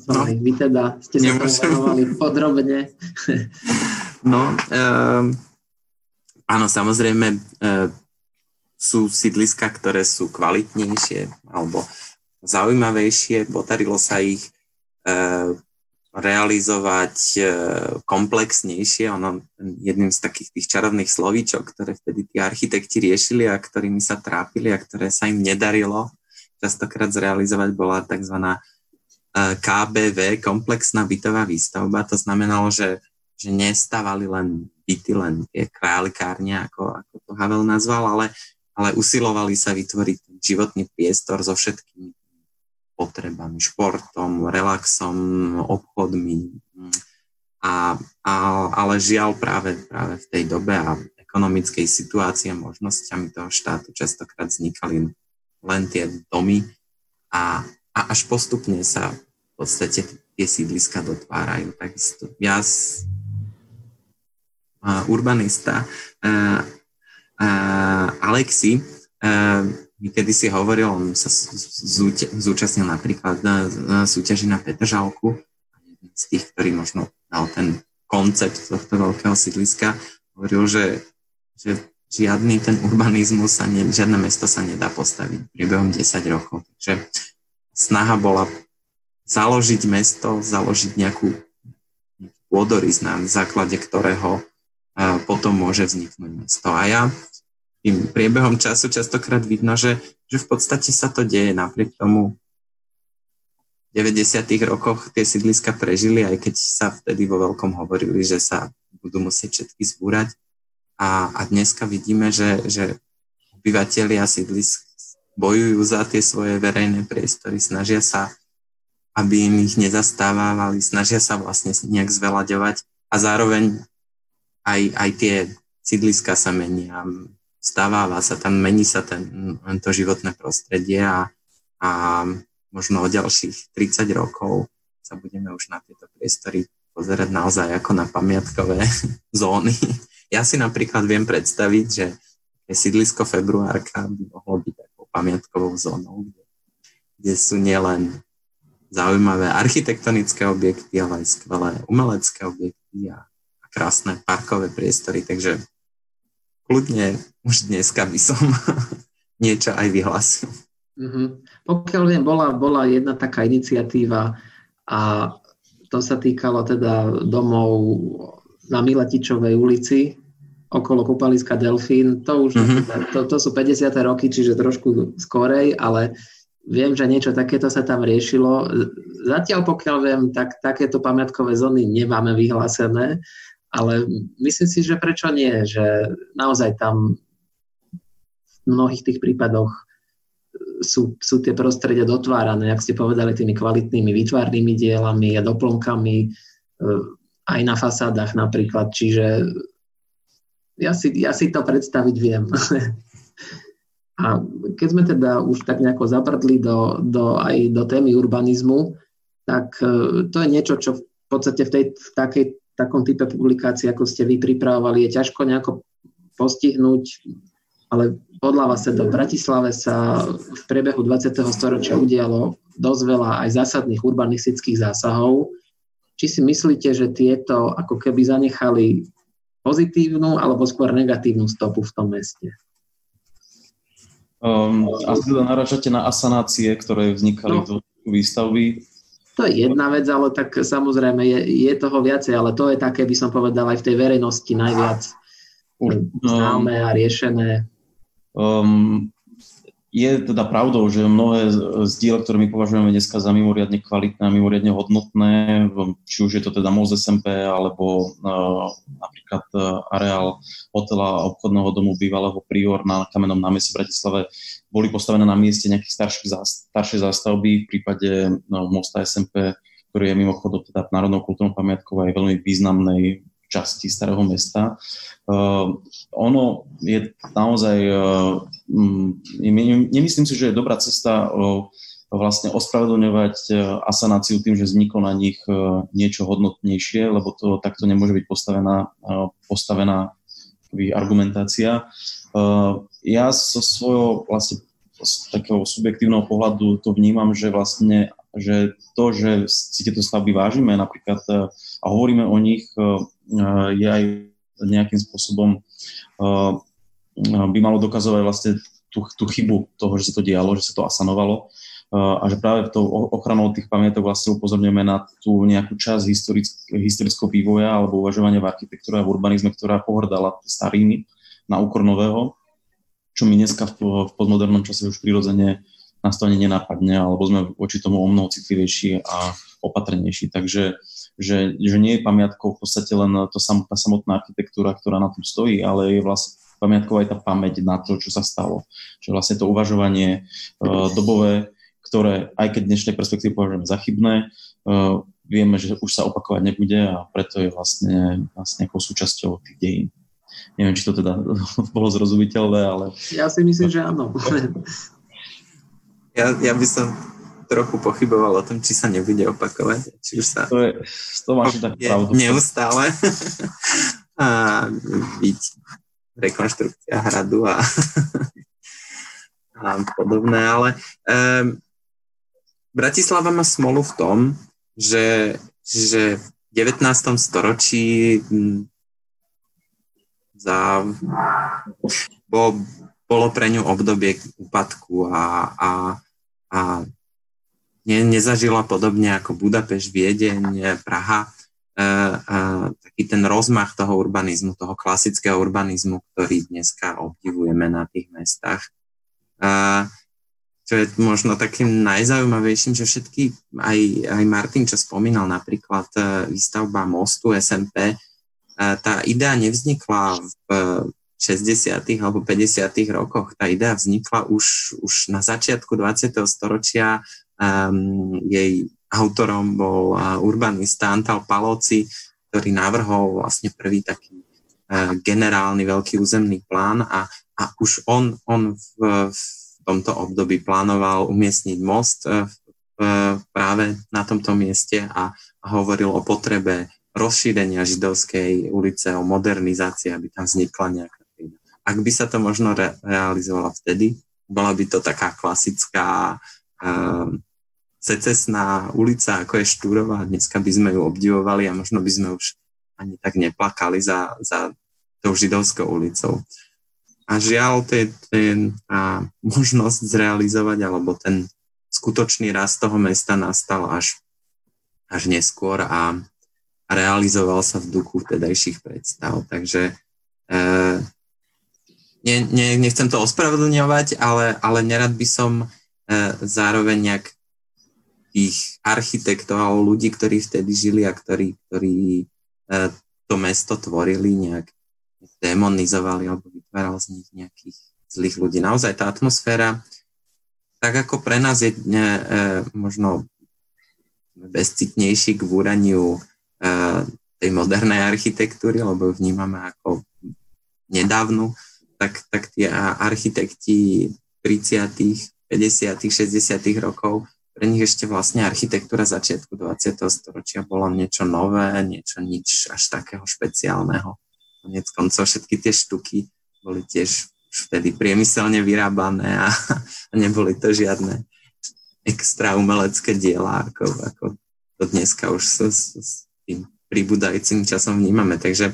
No. Vy teda ste sa zaujívali podrobne. No, e, áno, samozrejme e, sú sídliska, ktoré sú kvalitnejšie alebo zaujímavejšie. Podarilo sa ich e, realizovať komplexnejšie. Ono, jedným z takých tých čarovných slovíčok, ktoré vtedy tí architekti riešili a ktorými sa trápili a ktoré sa im nedarilo častokrát zrealizovať, bola tzv. ká bé vé, komplexná bytová výstavba. To znamenalo, že, že nestávali len byty, len tie králikárne, ako, ako to Havel nazval, ale, ale usilovali sa vytvoriť životný priestor so všetkými potrebami, športom, relaxom, obchodmi. A, a, ale žiaľ práve, práve v tej dobe a ekonomickej situácii a možnosťami toho štátu častokrát vznikali len tie domy a, a až postupne sa v podstate tie sídliska dotvárajú. Takisto ja, urbanista uh, uh, Alexi, uh, kedysi hovoril, on sa zúčastnil napríklad na súťaži na Petržalku. Z tých, ktorí možno dal ten koncept tohto veľkého sídliska, hovoril, že, že žiadny ten urbanizmus, sa ne, žiadne mesto sa nedá postaviť priebehom desať rokov. Takže snaha bola založiť mesto, založiť nejakú pôdorys, na základe ktorého potom môže vzniknúť mesto. A ja tým priebehom času častokrát vidno, že, že v podstate sa to deje. Napriek tomu v deväťdesiatych rokoch tie sídliska prežili, aj keď sa vtedy vo veľkom hovorili, že sa budú musieť všetky zbúrať. A, a dneska vidíme, že, že obyvatelia sídlisk bojujú za tie svoje verejné priestory, snažia sa, aby im ich nezastávávali, snažia sa vlastne nejak zvelaďovať a zároveň aj, aj tie sídliska sa menia. Stáváva sa tam, mení sa ten, to životné prostredie a, a možno o ďalších tridsať rokov sa budeme už na tieto priestory pozerať naozaj ako na pamiatkové zóny. Ja si napríklad viem predstaviť, že sídlisko Februárka by mohlo byť takou pamiatkovou zónou, kde, kde sú nielen zaujímavé architektonické objekty, ale aj skvelé umelecké objekty a, a krásne parkové priestory, takže kľudne už dneska by som niečo aj vyhlásil. Uh-huh. Pokiaľ viem, bola, bola jedna taká iniciatíva a to sa týkalo teda domov na Miletičovej ulici okolo kúpaliska Delfín. To, už, uh-huh. to, to sú päťdesiate roky, čiže trošku skorej, ale viem, že niečo takéto sa tam riešilo. Zatiaľ, pokiaľ viem, tak takéto pamiatkové zóny nemáme vyhlásené. Ale myslím si, že prečo nie, že naozaj tam v mnohých tých prípadoch sú, sú tie prostredia dotvárané, ak ste povedali, tými kvalitnými výtvarnými dielami a doplnkami aj na fasádach napríklad. Čiže ja si, ja si to predstaviť viem. A keď sme teda už tak nejako zaprdli do, do, aj do témy urbanizmu, tak to je niečo, čo v podstate v tej v takej v takom type publikácií, ako ste vy pripravovali, je ťažko nejako postihnúť, ale podľa vás teda v Bratislave sa v priebehu dvadsiateho storočia udialo dosť veľa aj zásadných urbanistických zásahov. Či si myslíte, že tieto ako keby zanechali pozitívnu alebo skôr negatívnu stopu v tom meste? Um, a teda narážate na asanácie, ktoré vznikali no. do výstavby. To je jedna vec, ale tak samozrejme je, je toho viacej, ale to je také, by som povedal, aj v tej verejnosti najviac známe a riešené. Um, je teda pravdou, že mnohé z diel, ktoré my považujeme dneska za mimoriadne kvalitné a mimoriadne hodnotné, či už je to teda Most es en pé, alebo uh, napríklad uh, areál hotela a obchodného domu bývalého Prior na Kamennom námestí v Bratislave, boli postavené na mieste nejakých starších zás, staršej zástavby. V prípade no, Mosta es en pé, ktorý je mimochodom teda národnou kultúrnou pamiatkou aj veľmi významnej časti starého mesta. Uh, ono je naozaj, uh, mm, nemyslím si, že je dobrá cesta uh, vlastne ospravedlňovať uh, asanáciu tým, že vzniklo na nich uh, niečo hodnotnejšie, lebo to takto nemôže byť postavená, uh, postavená argumentácia. Uh, ja so svojho vlastne z takého subjektívneho pohľadu to vnímam, že vlastne že to, že si tieto stavby vážime napríklad a hovoríme o nich, je aj nejakým spôsobom by malo dokazovať vlastne tú, tú chybu toho, že sa to dialo, že sa to asanovalo a že práve tou ochranou tých pamiatok vlastne upozorňujeme na tú nejakú časť historick- historického vývoja alebo uvažovania v architektúre a v urbanizme, ktorá pohrdala starými na úkor nového, čo mi dneska v postmodernom čase už prirodzene nás to ani nenápadne, alebo sme voči tomu o mnoho citlivejší a opatrnejší. Takže že, že nie je pamiatkou v podstate len to sam, tá samotná architektúra, ktorá na tom stojí, ale je vlastne pamiatkou aj tá pamäť na to, čo sa stalo. Čiže vlastne to uvažovanie uh, dobové, ktoré aj keď dnešnej perspektívy považujeme za chybné, uh, vieme, že už sa opakovať nebude a preto je vlastne, vlastne nejakou súčasťou tých dejín. Neviem, či to teda bolo zrozumiteľné, ale... Ja si myslím, že áno. Ja, ja by som trochu pochyboval o tom, či sa nebude opakovať. Či už sa to je, to máš tak pravdu. Neustále a byť rekonštrukcia hradu a, a podobné. Ale um, Bratislava má smolu v tom, že, že v devätnástom storočí za... Bo, bolo pre ňu obdobie úpadku a, a, a ne, nezažila podobne ako Budapešť, Viedeň, Praha, e, e, taký ten rozmach toho urbanizmu, toho klasického urbanizmu, ktorý dneska obdivujeme na tých mestách. E, čo je možno takým najzaujímavejším, že všetky, aj, aj Martin, čo spomínal, napríklad výstavba Mostu es en pé, e, tá idea nevznikla v šesťdesiatych alebo päťdesiatych rokoch. Tá idea vznikla už, už na začiatku dvadsiateho storočia. Um, jej autorom bol uh, urbanista Antal Palóczi, ktorý navrhol vlastne prvý taký uh, generálny veľký územný plán a, a už on, on v, v tomto období plánoval umiestniť most uh, uh, práve na tomto mieste a, a hovoril o potrebe rozšírenia Židovskej ulice, o modernizácii, aby tam vznikla nejaká. Ak by sa to možno re- realizovala vtedy, bola by to taká klasická uh, secesná ulica, ako je Štúrova. Dneska by sme ju obdivovali a možno by sme už ani tak neplakali za, za tou Židovskou ulicou. A žiaľ, ten, ten, a možnosť zrealizovať, alebo ten skutočný rast toho mesta nastal až, až neskôr a realizoval sa v duchu vtedajších predstav. Takže... Uh, Ne, ne, nechcem to ospravedlňovať, ale, ale nerad by som e, zároveň nejak tých architektov a ľudí, ktorí vtedy žili a ktorí, ktorí e, to mesto tvorili, nejak demonizovali alebo vytváral z nich nejakých zlých ľudí. Naozaj tá atmosféra, tak ako pre nás je e, možno bezcitnejší k búraniu e, tej modernej architektúry, lebo vnímame ako nedávnu, Tak, tak tie architekti tridsiatych, päťdesiatych, šesťdesiatych rokov, pre nich ešte vlastne architektúra začiatku dvadsiateho storočia bola niečo nové, niečo nič až takého špeciálneho. Koniec koncov všetky tie štuky boli tiež vtedy priemyselne vyrábané a, a neboli to žiadne extra umelecké diela, ako, ako to dneska už s, s, s tým pribúdajúcim časom vnímame. Takže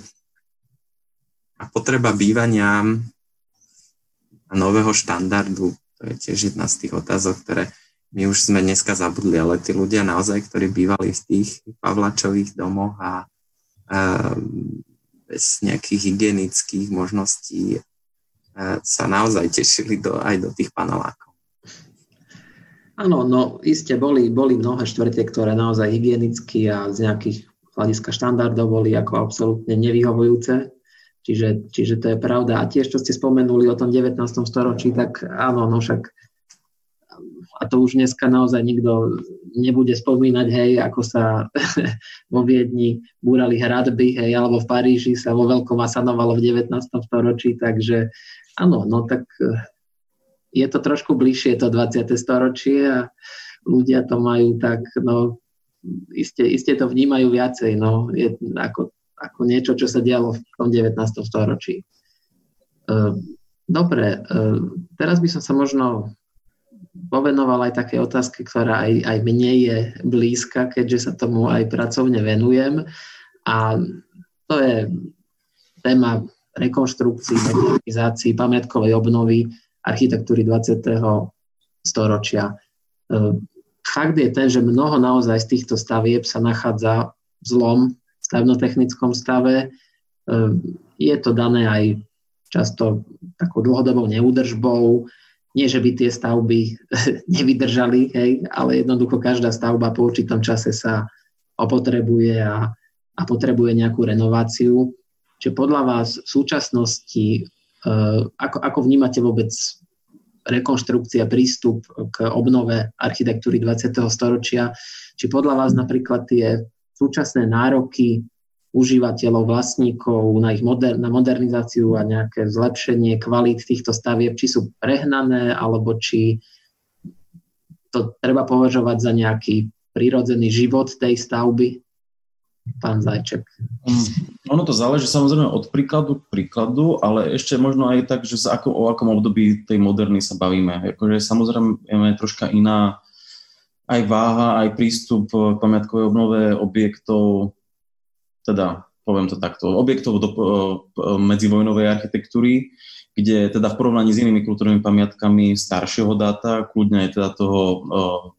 a potreba bývania a nového štandardu. To je tiež jedna z tých otázok, ktoré my už sme dneska zabudli, ale tí ľudia naozaj, ktorí bývali v tých Pavlačových domoch a, a bez nejakých hygienických možností sa naozaj tešili do, aj do tých panelákov. Áno, no iste boli, boli mnohé štvrte, ktoré naozaj hygienicky a z nejakých hľadiska štandardov boli ako absolútne nevyhovujúce, čiže, čiže to je pravda. A tiež, čo ste spomenuli o tom devätnástom storočí, tak áno, no však a to už dneska naozaj nikto nebude spomínať, hej, ako sa vo Viedni búrali hradby, hej, alebo v Paríži sa vo veľkom asanovalo v devätnástom storočí, takže áno, no tak je to trošku bližšie to dvadsiate storočie a ľudia to majú tak, no iste, iste to vnímajú viacej, no je ako, ako niečo, čo sa dialo v tom devätnástom storočí. Dobre, teraz by som sa možno povenoval aj také otázky, ktorá aj, aj mne je blízka, keďže sa tomu aj pracovne venujem. A to je téma rekonštrukcií, modernizácií, pamätkovej obnovy architektúry dvadsiateho storočia. Fakt je ten, že mnoho naozaj z týchto stavieb sa nachádza v zlom stavebnotechnickom stave. Je to dané aj často takou dlhodobou neúdržbou. Nie, že by tie stavby nevydržali, hej, ale jednoducho každá stavba po určitom čase sa opotrebuje a, a potrebuje nejakú renováciu. Čiže podľa vás v súčasnosti, e, ako, ako vnímate vôbec rekonštrukcia, prístup k obnove architektúry dvadsiateho storočia, či podľa vás napríklad tie súčasné nároky užívateľov, vlastníkov, na ich moder- na modernizáciu a nejaké zlepšenie kvalít týchto stavieb, či sú prehnané, alebo či to treba považovať za nejaký prirodzený život tej stavby? Pán Zajíček. Ono to záleží samozrejme od príkladu k príkladu, ale ešte možno aj tak, že ako, o akom období tej moderny sa bavíme. Akože samozrejme je troška iná aj váha, aj prístup k pamiatkovej obnove objektov, teda poviem to takto, objektov do medzivojnovej architektúry, kde teda v porovnaní s inými kultúrnymi pamiatkami staršieho dáta, kľudne aj teda toho uh,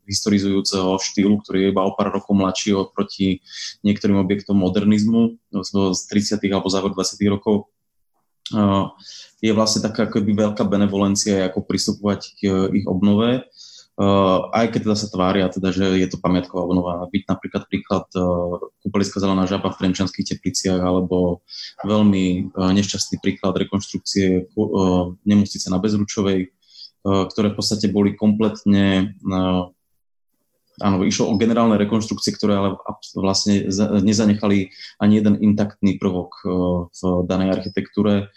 historizujúceho štýlu, ktorý je iba o pár rokov mladší oproti niektorým objektom modernizmu z tridsiatych alebo záver dvadsiatych rokov, uh, je vlastne taká akoby veľká benevolencia, ako pristupovať k uh, ich obnove. Uh, aj keď teda sa tvária, teda, že je to pamiatková obnova. Byť napríklad príklad uh, kúpaliska Zelená žaba v Trenčianskych Tepliciach alebo veľmi uh, nešťastný príklad rekonštrukcie uh, nemocnice na Bezručovej, uh, ktoré v podstate boli kompletne... Uh, áno, išlo o generálne rekonštrukcie, ktoré ale vlastne za, nezanechali ani jeden intaktný prvok uh, v danej architektúre.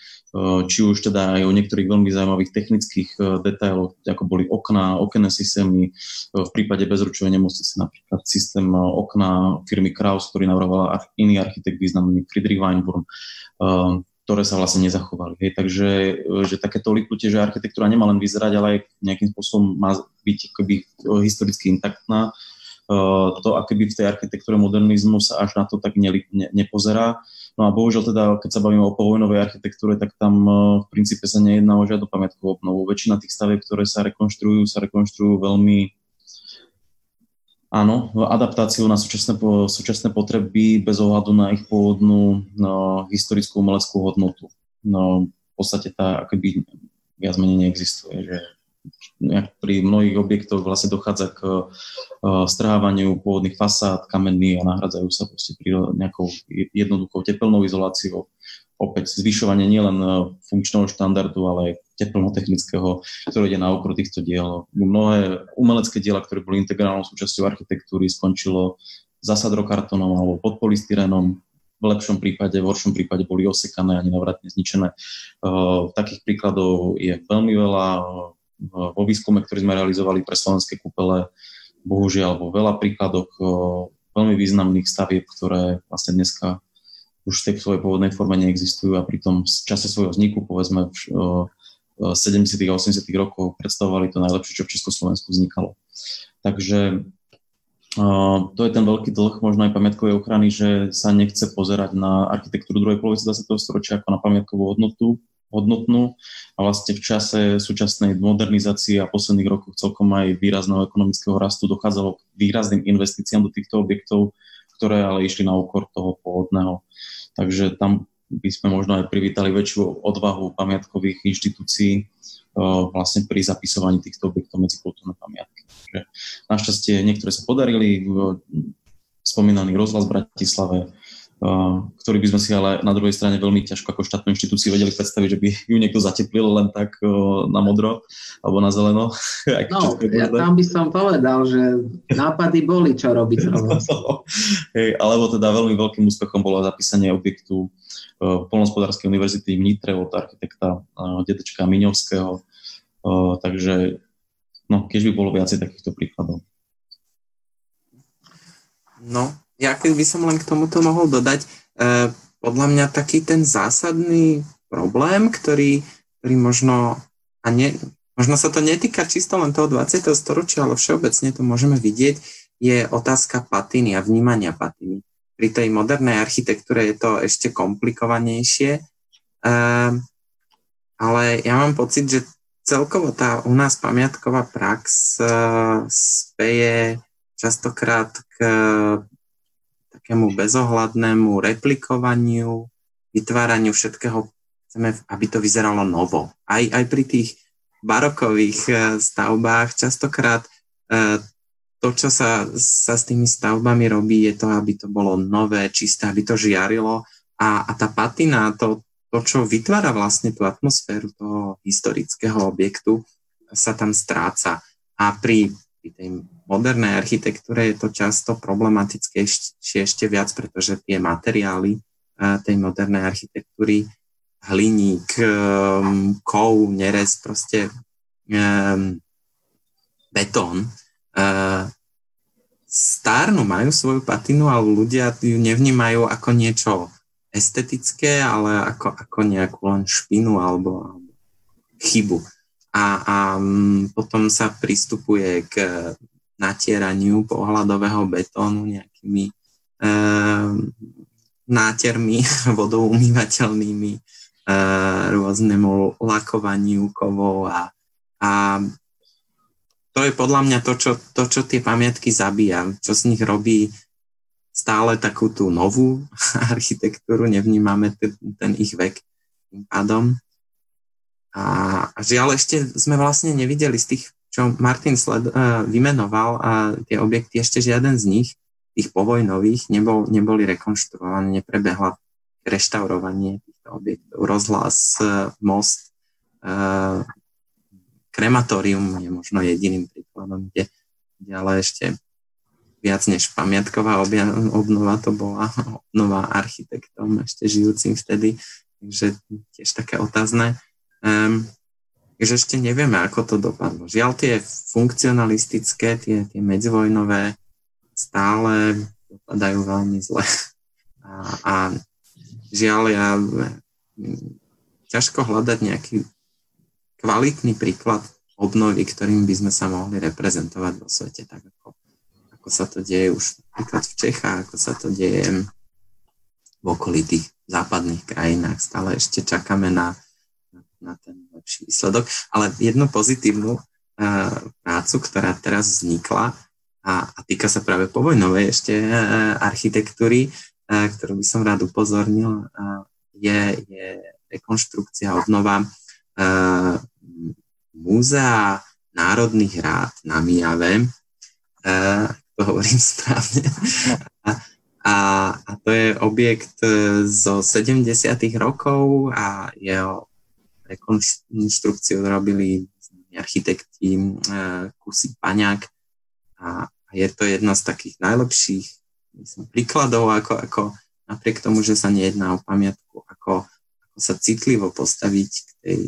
Či už teda aj o niektorých veľmi zaujímavých technických detailoch, ako boli okná, okenné systémy, v prípade Bezručovej nemocnice napríklad systém okna firmy Kraus, ktorý navrhoval iný architekt významný Fridrich Weinborn, ktoré sa vlastne nezachovali. Hej, takže že takéto liknutie, že architektúra nemá len vyzerať, ale aj nejakým spôsobom má byť akoby historicky intaktná. To akoby v tej architektúre modernizmu sa až na to tak ne, ne, nepozerá. No a bohužiaľ teda, keď sa bavíme o povojnovej architektúre, tak tam v princípe sa nejedná o žiadnu pamiatkovú obnovu. Väčšina tých stavieb, ktoré sa rekonštruujú, sa rekonštruujú veľmi, áno, adaptáciou na súčasné, súčasné potreby bez ohľadu na ich pôvodnú no, historickú umeleckú hodnotu. No, v podstate tá akoby viac menej neexistuje, že pri mnohých objektoch vlastne dochádza k strhávaniu pôvodných fasád, kamenných a nahradzajú sa proste nejakou jednoduchou tepelnou izoláciou. Opäť zvyšovanie nielen funkčného štandardu, ale aj teplnotechnického, ktoré ide na okruh týchto diel. Mnohé umelecké diela, ktoré boli integrálnou súčasťou architektúry, skončilo zasadrokartónom alebo podpolystyrénom. V lepšom prípade, v horšom prípade boli osekané a nenavratne zničené. Takých príkladov je veľmi veľa. Vo výskume, ktorý sme realizovali pre slovenské kúpele, bohužiaľ vo veľa príkladoch veľmi významných stavieb, ktoré vlastne dneska už v tej svojej pôvodnej forme neexistujú a pritom v čase svojho vzniku, povedzme v sedemdesiatych a osemdesiatych rokoch, predstavovali to najlepšie, čo v Československu vznikalo. Takže to je ten veľký dlh možno aj pamiatkovej ochrany, že sa nechce pozerať na architektúru druhej polovice dvadsiateho storočia ako na pamiatkovú hodnotu, hodnotnú a vlastne v čase súčasnej modernizácie a posledných rokov celkom aj výrazného ekonomického rastu dochádzalo k výrazným investíciám do týchto objektov, ktoré ale išli na úkor toho pôvodného. Takže tam by sme možno aj privítali väčšiu odvahu pamiatkových inštitúcií vlastne pri zapisovaní týchto objektov medzi kultúrne pamiatky. Takže našťastie niektoré sa podarili, spomínaný rozhlas v Bratislave, ktorý by sme si ale na druhej strane veľmi ťažko ako štátnu inštitúciu vedeli predstaviť, že by ju niekto zateplil len tak na modro alebo na zeleno. No, ja tam by som povedal, že nápady boli, čo robiť. Hej, alebo teda veľmi veľkým úspechom bolo zapísanie objektu Poľnohospodárskej univerzity v Nitre od architekta Dedečka Miňovského. Takže no, keď by bolo viacej takýchto príkladov. No, ja keď by som len k tomuto mohol dodať, eh, podľa mňa taký ten zásadný problém, ktorý, ktorý možno, a ne, možno sa to netýka čisto len toho dvadsiateho storočia, ale všeobecne to môžeme vidieť, je otázka patiny a vnímania patiny. Pri tej modernej architektúre je to ešte komplikovanejšie, eh, ale ja mám pocit, že celkovo tá u nás pamiatková prax eh, speje častokrát k takému bezohľadnému replikovaniu, vytváraniu všetkého, chceme, aby to vyzeralo novo. Aj, aj pri tých barokových stavbách častokrát to, čo sa, sa s tými stavbami robí, je to, aby to bolo nové, čisté, aby to žiarilo a, a tá patina, to, to, čo vytvára vlastne tú atmosféru toho historického objektu, sa tam stráca. A pri, pri tej modernej architektúre je to často problematické ešte, ešte viac, pretože tie materiály tej modernej architektúry, hliník, kov, nerez, proste betón, stárnu, majú svoju patinu, ale ľudia ju nevnímajú ako niečo estetické, ale ako, ako nejakú len špinu alebo chybu. A, a potom sa pristupuje k natieraniu pohľadového betónu nejakými e, nátermi vodoumývateľnými, e, rôznemu lakovaniu kovov a, a to je podľa mňa to čo, to, čo tie pamiatky zabíja, čo z nich robí stále takú tú novú architektúru, nevnímame ten, ten ich vek tým pádom. A, a žiaľ, ešte sme vlastne nevideli z tých, čo Martin sled, uh, vymenoval, a tie objekty, ešte žiaden z nich, tých povojnových, nebol, neboli rekonštruované, neprebehla reštaurovanie týchto objektov. Rozhlas, uh, most, uh, krematórium je možno jediným príkladom, kde, kde ale ešte viac než pamiatková obja- obnova, to bola obnova architektom ešte žijúcim vtedy, takže tiež také otázne. Um, Takže ešte nevieme, ako to dopadlo. Žiaľ, tie funkcionalistické, tie, tie medzivojnové stále dopadajú veľmi zle. A, a žiaľ, ja, ťažko hľadať nejaký kvalitný príklad obnovy, ktorým by sme sa mohli reprezentovať vo svete, tak ako, ako sa to deje už napríklad v Čechách, ako sa to deje v okolitých západných krajinách. Stále ešte čakáme na na ten lepší výsledok, ale jednu pozitívnu uh, prácu, ktorá teraz vznikla a, a týka sa práve povojnovej ešte uh, architektúry, uh, ktorú by som rád upozornil, uh, je, je rekonštrukcia, obnova uh, Múzea národných hrád na Myjave, uh, to hovorím správne, a, a, a to je objekt zo sedemdesiatych rokov a jeho rekonštrukciu robili architekti e, Kusý Paňák a je to jedna z takých najlepších, myslím, príkladov, ako, ako napriek tomu, že sa nejedná o pamiatku, ako, ako sa citlivo postaviť k tej,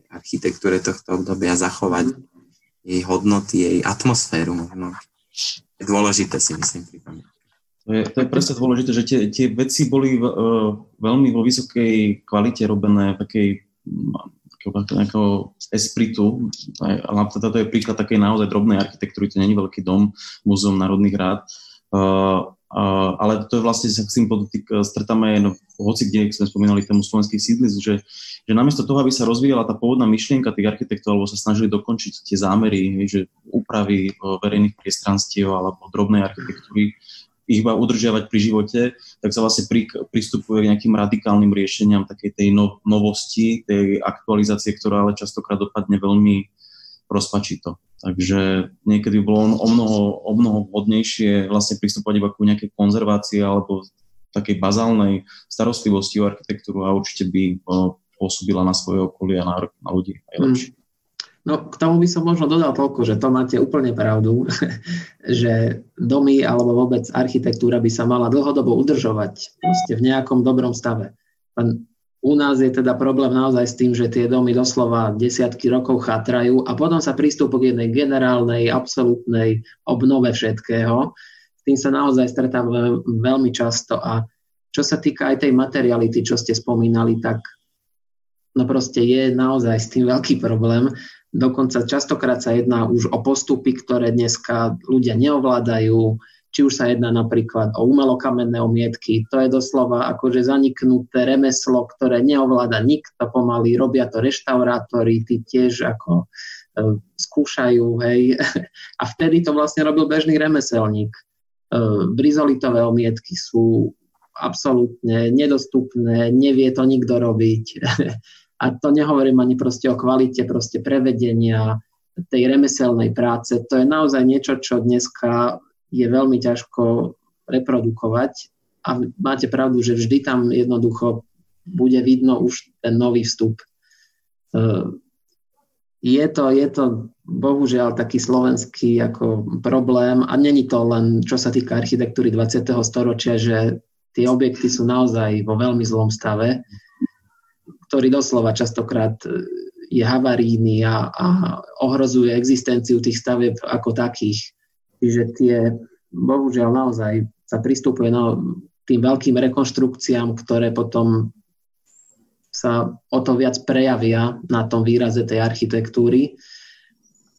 tej architektúre tohto obdobia, zachovať jej hodnoty, jej atmosféru. Možno je dôležité, si myslím, pri pamiatke. To je, to je presne dôležité, že tie, tie veci boli v, veľmi vo vysokej kvalite robené v takej nejakého espritu. Toto je príklad takej naozaj drobnej architektúry, to nie je veľký dom, Múzeum národných hrád. Uh, ale to je vlastne, sa s tým podotýk stretáme no, hoci kde, sme spomínali tému slovenských sídlisk, že, že namiesto toho, aby sa rozvíjala tá pôvodná myšlienka tých architektov, alebo sa snažili dokončiť tie zámery, že úpravy verejných priestranstiev alebo drobnej architektúry, ich iba udržiavať pri živote, tak sa vlastne pri, pristupuje k nejakým radikálnym riešeniam takej tej no, novosti, tej aktualizácie, ktorá ale častokrát dopadne veľmi rozpačito. Takže niekedy bolo o mnoho, o mnoho vhodnejšie vlastne pristupovať iba ku nejakej konzervácii alebo takej bazálnej starostlivosti o architektúru a určite by pôsobila na svoje okolie a na, na ľudí aj lepšie. Mm. No k tomu by som možno dodal toľko, že to máte úplne pravdu, že domy alebo vôbec architektúra by sa mala dlhodobo udržovať proste v nejakom dobrom stave. Pán U nás je teda problém naozaj s tým, že tie domy doslova desiatky rokov chátrajú a potom sa pristúpi k jednej generálnej, absolútnej obnove všetkého. S tým sa naozaj stretávame veľmi často a čo sa týka aj tej materiality, čo ste spomínali, tak no proste je naozaj s tým veľký problém. Dokonca častokrát sa jedná už o postupy, ktoré dneska ľudia neovládajú, či už sa jedná napríklad o umelokamenné omietky, to je doslova akože zaniknuté remeslo, ktoré neovláda nikto pomaly, robia to reštaurátori, tí tiež ako e, skúšajú, hej. A vtedy to vlastne robil bežný remeselník. E, brizolitové omietky sú absolútne nedostupné, nevie to nikto robiť. A to nehovorím ani proste o kvalite, proste prevedenia tej remeselnej práce. To je naozaj niečo, čo dneska je veľmi ťažko reprodukovať a máte pravdu, že vždy tam jednoducho bude vidno už ten nový vstup. Je to, je to bohužiaľ taký slovenský ako problém a není to len, čo sa týka architektúry dvadsiateho storočia, že tie objekty sú naozaj vo veľmi zlom stave, ktorý doslova častokrát je havarijný a, a ohrozuje existenciu tých stavieb ako takých. Čiže tie, bohužiaľ naozaj sa pristupuje na tým veľkým rekonštrukciám, ktoré potom sa o to viac prejavia na tom výraze tej architektúry.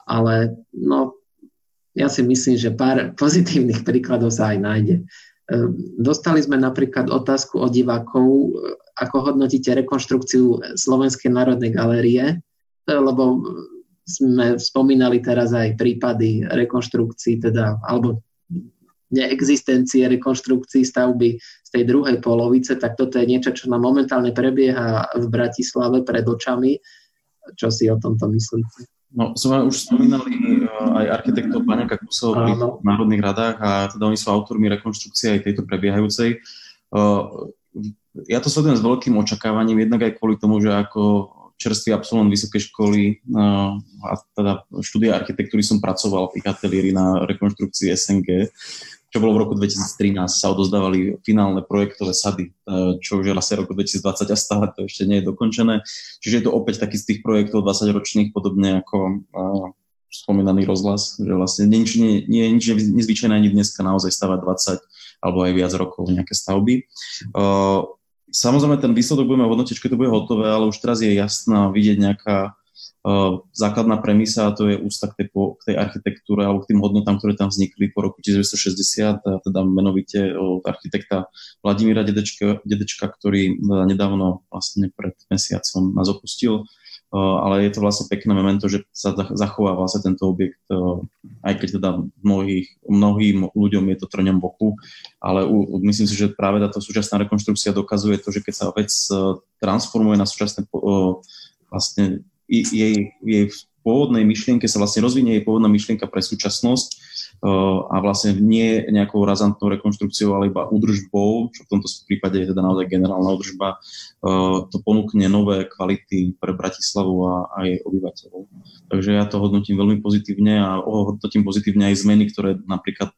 Ale no, ja si myslím, že pár pozitívnych príkladov sa aj nájde. Dostali sme napríklad otázku od divákov, ako hodnotíte rekonštrukciu Slovenskej národnej galérie, lebo sme spomínali teraz aj prípady rekonštrukcií, teda, alebo neexistencie rekonštrukcií stavby z tej druhej polovice, tak toto je niečo, čo nám momentálne prebieha v Bratislave pred očami. Čo si o tomto myslíte? No, sme už spomínali aj architektov Paňáka Kusého pri Národných radách a teda oni sú autormi rekonštrukcie aj tejto prebiehajúcej. Ja to sledujem s veľkým očakávaním, jednak aj kvôli tomu, že ako čerstvý absolvent vysokej školy a teda štúdia architektúry som pracoval v ich ateliéri na rekonštrukcii es en gé, čo bolo v roku dvetisíctrinásť, sa odozdávali finálne projektové sady, čo už je vlastne roku dvetisícdvadsať a stále to ešte nie je dokončené. Čiže je to opäť taký z tých projektov dvadsaťročných, podobne ako spomínaný rozhlas, že vlastne nie je nič nezvyčajné ani dneska naozaj stavať dvadsať alebo aj viac rokov nejaké stavby. Samozrejme, ten výsledok budeme hodnotiť, keď to bude hotové, ale už teraz je jasná vidieť nejaká uh, základná premisa, a to je úcta k tej, po, k tej architektúre alebo k tým hodnotám, ktoré tam vznikli po roku devätnásťstošesťdesiat, a teda menovite od architekta Vladimíra Dedečka, Dedečka ktorý uh, nedávno, vlastne pred mesiacom nás opustil, uh, ale je to vlastne pekné memento, že sa zachová vlastne tento objekt, uh, aj keď teda mnohých, mnohým ľuďom je to trňom v oku, ale myslím si, že práve táto súčasná rekonštrukcia dokazuje to, že keď sa vec transformuje na súčasné vlastne jej, jej pôvodnej myšlienke, sa vlastne rozvinie jej pôvodná myšlienka pre súčasnosť a vlastne nie nejakou razantnou rekonštrukciou, ale iba údržbou, čo v tomto prípade je teda naozaj generálna údržba, to ponúkne nové kvality pre Bratislavu a, a jej obyvateľov. Takže ja to hodnotím veľmi pozitívne a hodnotím pozitívne aj zmeny, ktoré napríklad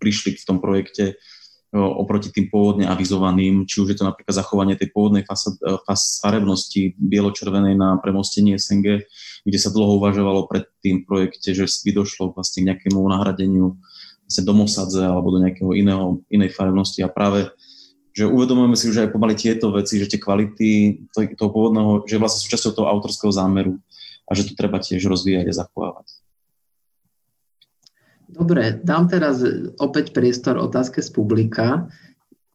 prišli v tom projekte oproti tým pôvodne avizovaným, či už je to napríklad zachovanie tej pôvodnej farebnosti bielo-červenej na premostení es en gé, kde sa dlho uvažovalo pred tým projekte, že by došlo vlastne k nejakému nahradeniu vlastne domosadze alebo do nejakého iného, inej farebnosti a práve že uvedomujeme si, že aj pomaly tieto veci, že tie kvality toho pôvodného, že vlastne súčasťou toho autorského zámeru a že to treba tiež rozvíjať a zachovávať. Dobre, dám teraz opäť priestor otázke z publika.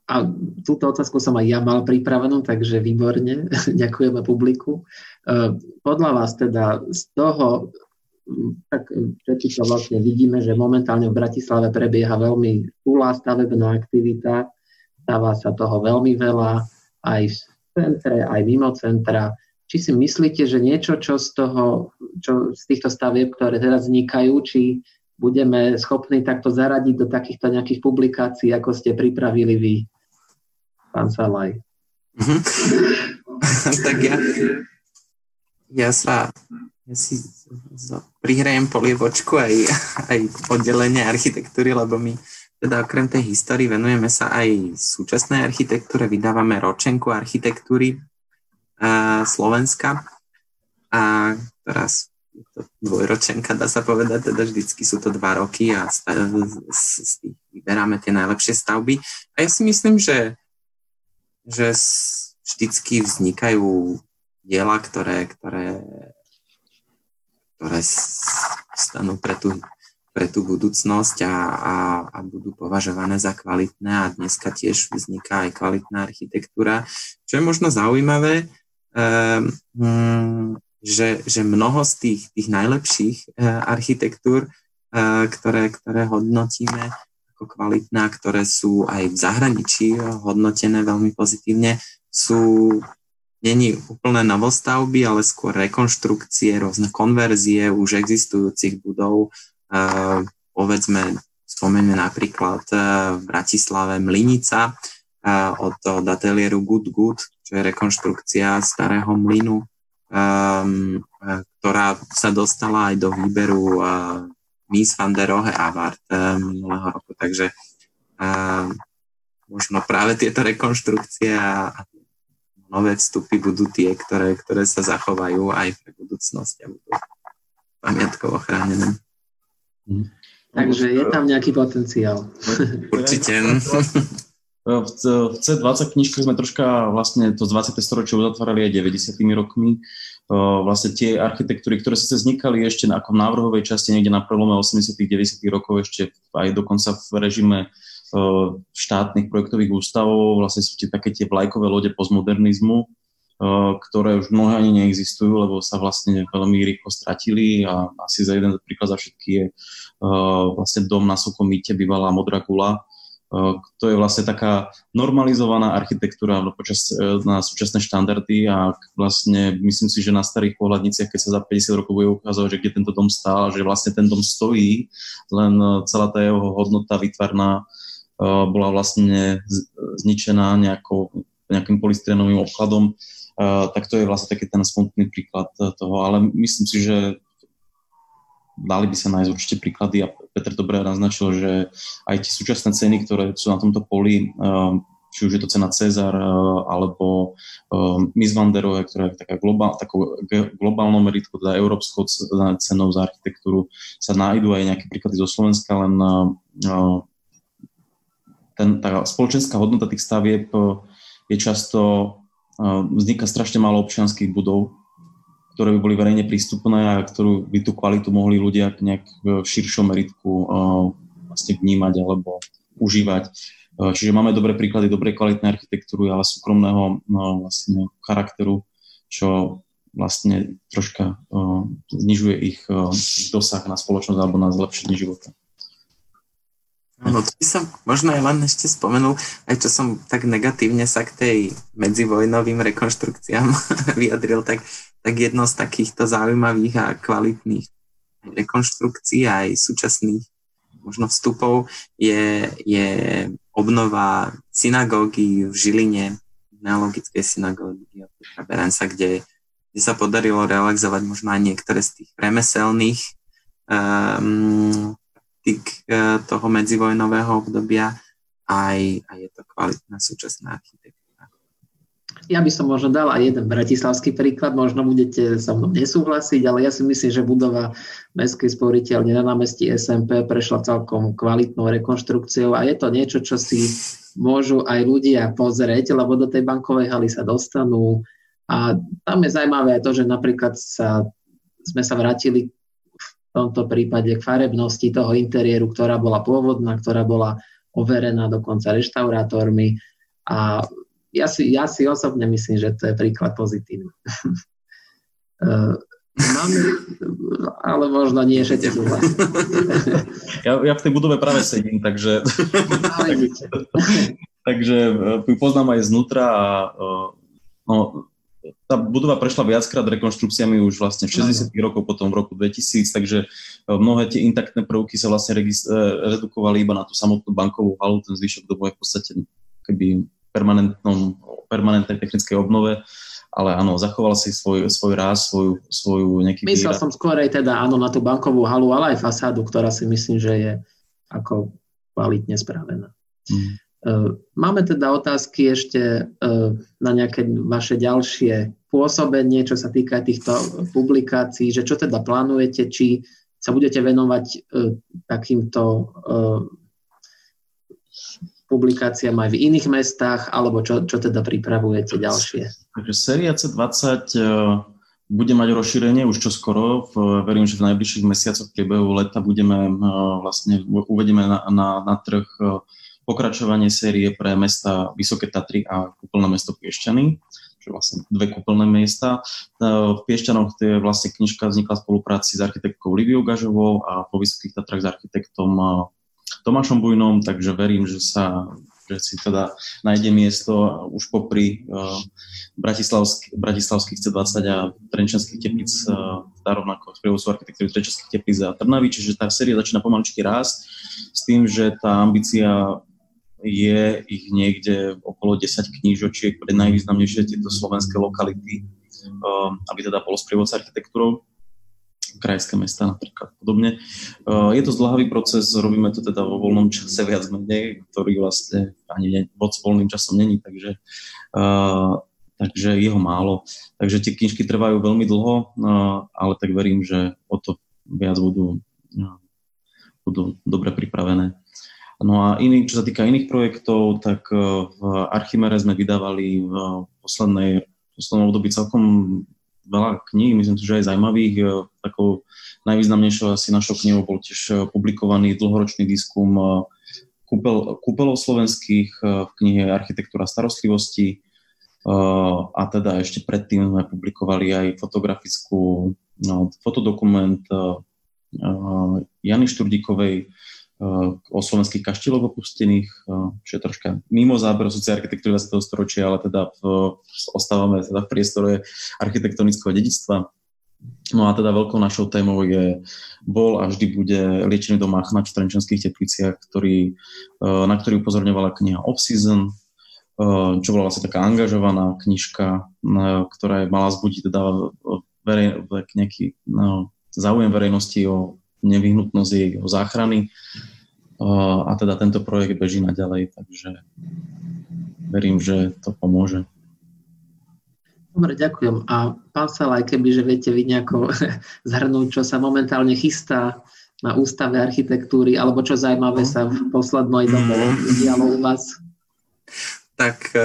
A túto otázku som aj ja mal pripravenú, takže výborne, ďakujeme publiku. Podľa vás teda z toho, tak všetci to vlastne vidíme, že momentálne v Bratislave prebieha veľmi túlá stavebná aktivita, stáva sa toho veľmi veľa, aj v centre, aj mimo centra. Či si myslíte, že niečo, čo z toho, čo z týchto stavieb, ktoré teraz vznikajú, či budeme schopní takto zaradiť do takýchto nejakých publikácií, ako ste pripravili vy? Pán Salaj. Tak ja, ja sa ja si prihrajem polievočku aj, aj oddelenie architektúry, lebo my teda okrem tej histórii venujeme sa aj súčasnej architektúre, vydávame ročenku architektúry a Slovenska, a teraz je to dvojročenka, dá sa povedať, teda vždycky sú to dva roky a z, z, z tých vyberáme tie najlepšie stavby. A ja si myslím, že že vždycky vznikajú diela, ktoré, ktoré, ktoré stanú pre tú, pre tú budúcnosť a, a, a budú považované za kvalitné, a dneska tiež vzniká aj kvalitná architektúra. Čo je možno zaujímavé, um, že, že mnoho z tých, tých najlepších uh, architektúr, uh, ktoré, ktoré hodnotíme, kvalitná, ktoré sú aj v zahraničí hodnotené veľmi pozitívne, sú, není úplne novostavby, ale skôr rekonštrukcie, rôzne konverzie už existujúcich budov. Uh, povedzme, spomeňme napríklad uh, v Bratislave Mlynica uh, od, od ateliéru GutGut, čo je rekonštrukcia starého mlynu, um, ktorá sa dostala aj do výberu uh, Mies van der Rohe Award minulého roku, takže uh, možno práve tieto rekonštrukcie a, a nové vstupy budú tie, ktoré, ktoré sa zachovajú aj pre budúcnosť a budú pamiatkovo chránené. Takže je tam nejaký potenciál. Určite. V cé dvadsať knižke sme troška vlastne to z dvadsiateho storočia uzatvárali aj deväťdesiatymi rokmi. Vlastne tie architektúry, ktoré síce vznikali ešte ako v návrhovej časti niekde na prelome osemdesiatych deväťdesiatych rokov, ešte aj dokonca v režime štátnych projektových ústavov, vlastne sú tie také tie vlajkové lode postmodernizmu, ktoré už mnohé ani neexistujú, lebo sa vlastne veľmi rýchlo stratili, a asi za jeden príklad za všetky je vlastne dom na Sokomíte, bývalá Modrá guľa. To je vlastne taká normalizovaná architektúra počas, na súčasné štandardy, a vlastne myslím si, že na starých pohľadniciach, keď sa za päťdesiat rokov bude ukázať, že kde tento dom stál, že vlastne ten dom stojí, len celá tá jeho hodnota výtvarná bola vlastne zničená nejakou, nejakým polystyrenovým obkladom, tak to je vlastne taký ten smutný príklad toho, ale myslím si, že dali by sa nájsť určite príklady, a Peter dobre naznačil, že aj tie súčasné ceny, ktoré sú na tomto poli, či už je to cena Cezar alebo Mies van der Rohe, ktorá je taká globál, takou globálnou meritkou, teda európskou cenou za architektúru, sa nájdú aj nejaké príklady zo Slovenska, len ten, tá spoločenská hodnota tých stavieb je často, vzniká strašne málo občianskych budov, ktoré by boli verejne prístupné a ktorú by tú kvalitu mohli ľudia nejak v širšom meritku uh, vlastne vnímať alebo užívať. Uh, čiže máme dobré príklady dobrej kvalitnej architektúry, ale súkromného uh, vlastne charakteru, čo vlastne troška uh, znižuje ich uh, dosah na spoločnosť alebo na zlepšenie života. No, to by som možno aj len ešte spomenul, aj čo som tak negatívne sa k tej medzivojnovým rekonštrukciám vyjadril, tak, tak jedno z takýchto zaujímavých a kvalitných rekonštrukcií aj súčasných možno vstupov je, je obnova synagógy v Žiline, neologickej synagógy od Petra Berensa, kde, kde sa podarilo relaxovať možno aj niektoré z tých remeselných um, toho medzivojnového obdobia, aj, a je to kvalitná súčasná architektúra. Ja by som možno dal aj jeden bratislavský príklad, možno budete so mnou nesúhlasiť, ale ja si myslím, že budova Mestskej sporiteľne na námestí es en pé prešla celkom kvalitnou rekonštrukciou, a je to niečo, čo si môžu aj ľudia pozrieť, lebo do tej bankovej haly sa dostanú, a tam je zaujímavé to, že napríklad sa, sme sa vrátili v tomto prípade k farebnosti toho interiéru, ktorá bola pôvodná, ktorá bola overená dokonca reštaurátormi. A ja si, ja si osobne myslím, že to je príklad pozitívny. Máme, ale možno nie, že te vlastne. Ja, ja v tej budove práve sedím, takže takže poznám aj znútra a no, tá budova prešla viackrát rekonštrukciami už vlastne v šesťdesiatych rokoch, potom v roku dvetisíc, takže mnohé tie intaktné prvky sa vlastne registr- redukovali iba na tú samotnú bankovú halu, ten zvyšok dobu je v podstate keby permanentnom, permanentnej technickej obnove. Ale áno, zachoval si svoj, svoj ráz, svoju, svoju nejaký... Myslel výraz. Som skôr aj teda áno na tú bankovú halu, ale aj fasádu, ktorá si myslím, že je ako kvalitne spravená. Mm. Máme teda otázky ešte na nejaké vaše ďalšie pôsobenie, čo sa týka týchto publikácií, že čo teda plánujete, či sa budete venovať takýmto publikáciám aj v iných mestách, alebo čo, čo teda pripravujete ďalšie? Takže séria cé dvadsať bude mať rozšírenie už čoskoro. Verím, že v najbližších mesiacoch priebehu leta budeme vlastne, uvedieme na, na, na trh pokračovanie série pre mesta Vysoké Tatry a kúpeľné mesto Piešťany, čo vlastne dve kúpeľné miesta. V Piešťanoch to je vlastne knižka vznikla v spolupráci s architektkou Liviou Gažovou a po Vysokých Tatrách s architektom Tomášom Bujnom, takže verím, že sa že si teda nájde miesto už popri uh, bratislavsk- bratislavských cé dvadsať a trenčianských teplíc, uh, tá rovnako sprievodcu architektúry trenčianských teplíc a Trnavy, čiže tá séria začína pomaličky rásť s tým, že tá ambícia je ich niekde okolo desať knížočiek pre najvýznamnejšie tieto slovenské lokality, uh, aby teda bolo sprievodca architektúrou. Krajské mesta napríklad podobne. Je to zdlhavý proces, robíme to teda vo voľnom čase viac menej, ktorý vlastne ani moc voľným časom není, takže, takže jeho málo. Takže tie knižky trvajú veľmi dlho, ale tak verím, že o to viac budú, budú dobre pripravené. No a iný, čo sa týka iných projektov, tak v Archimere sme vydávali v poslednej, poslednom období celkom veľa kníh, myslím si, že aj zaujímavých. Takou najvýznamnejšou asi našou knihou bol tiež publikovaný dlhoročný výskum kúpeľ, kúpeľov slovenských v knihe Architektúra starostlivosti. A teda ešte predtým sme publikovali aj fotografickú no, fotodokument Jany Šturdíkovej o slovenských kaštieľoch opustených, čo je troška mimo záberu sociálnej architektúry dvadsiateho storočia, ale teda v, ostávame teda v priestore architektonického dedičstva. No a teda veľkou našou témou je, bol a vždy bude Liečebný dom Machna v Trenčianskych Tepliciach, ktorý, na ktorý upozorňovala kniha Offseason, čo bola vlastne taká angažovaná knižka, ktorá mala zbudiť teda verej, nejaký no, záujem verejnosti o nevyhnutnosť jej záchrany a teda tento projekt beží naďalej, takže verím, že to pomôže. Dobre, ďakujem. A pán Salaj, kebyže viete vy nejako zhrnúť, čo sa momentálne chystá na Ústave architektúry, alebo čo zaujímavé sa v poslednej dobe dialo u vás? Tak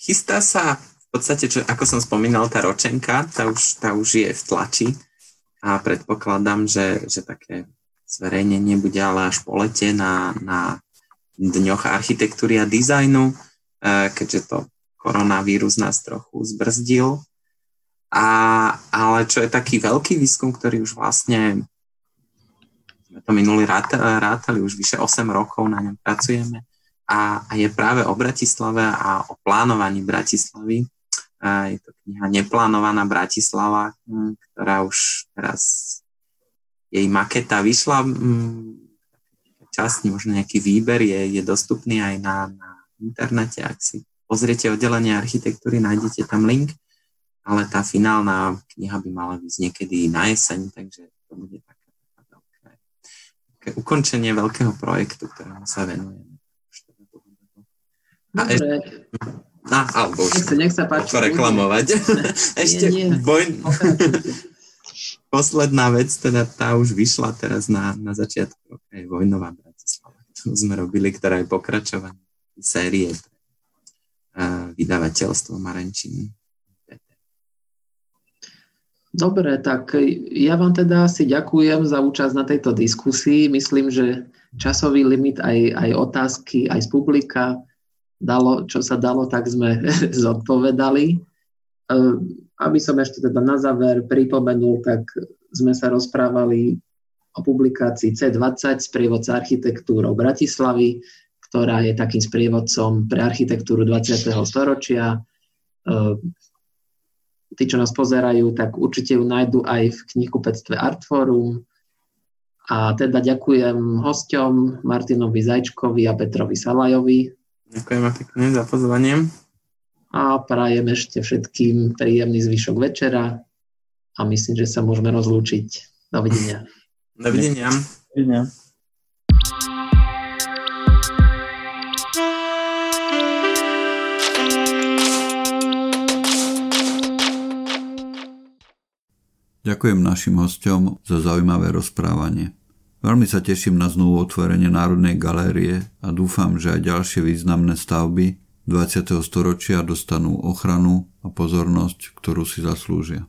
chystá sa v podstate, čo, ako som spomínal, tá ročenka, tá už, tá už je v tlači. A predpokladám, že, že také zverejnenie bude ale až po lete na, na dňoch architektúry a dizajnu, keďže to koronavírus nás trochu zbrzdil. A, ale čo je taký veľký výskum, ktorý už vlastne, sme to minulý rátali, už vyše osem rokov na ňom pracujeme a, a je práve o Bratislave a o plánovaní Bratislavy. Je to kniha Neplánovaná Bratislava, ktorá už teraz jej maketa vyšla. Časť, možno nejaký výber je, je dostupný aj na, na internete. Ak si pozriete oddelenie architektúry, nájdete tam link, ale tá finálna kniha by mala byť niekedy na jeseň, takže to bude také, také, také ukončenie veľkého projektu, ktorému sa venujeme. A ešte... No, alebo už nech sa páči, reklamovať. Ešte nie, nie. Boj... Posledná vec, teda tá už vyšla teraz na, na začiatku roka, je Vojnová Bratislava, ktorú sme robili, ktorá je pokračovanie série uh, vydavateľstvo Marenčín. Dobre, tak ja vám teda asi ďakujem za účasť na tejto diskusii. Myslím, že časový limit aj, aj otázky, aj z publika, dalo, čo sa dalo, tak sme zodpovedali. Aby som ešte teda na záver pripomenul, tak sme sa rozprávali o publikácii cé dvadsať Sprievodca architektúrou Bratislavy, ktorá je takým sprievodcom pre architektúru dvadsiateho storočia. Tí, čo nás pozerajú, tak určite ju nájdu aj v knihkupectve Artforum. A teda ďakujem hosťom Martinovi Zajíčkovi a Petrovi Salajovi. Ďakujem pekne za pozvanie. A prajem ešte všetkým príjemný zvyšok večera a myslím, že sa môžeme rozlúčiť. Dovidenia. Dovidenia. Dovidenia. Ďakujem našim hosťom za zaujímavé rozprávanie. Veľmi sa teším na znovu otvorenie Národnej galérie a dúfam, že aj ďalšie významné stavby dvadsiateho storočia dostanú ochranu a pozornosť, ktorú si zaslúžia.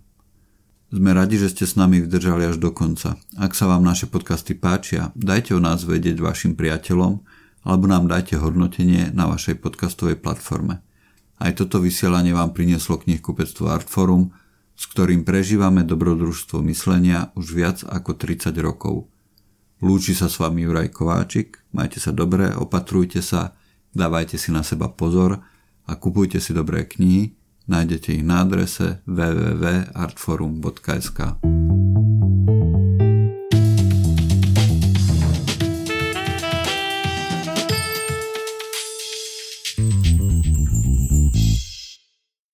Sme radi, že ste s nami vydržali až do konca. Ak sa vám naše podcasty páčia, dajte o nás vedieť vašim priateľom alebo nám dajte hodnotenie na vašej podcastovej platforme. Aj toto vysielanie vám prinieslo knihkupectvo Artforum, s ktorým prežívame dobrodružstvo myslenia už viac ako tridsať rokov. Lúči sa s vami Juraj Kováčik, majte sa dobre, opatrujte sa, dávajte si na seba pozor a kupujte si dobré knihy, nájdete ich na adrese w w w bodka artforum bodka es ka.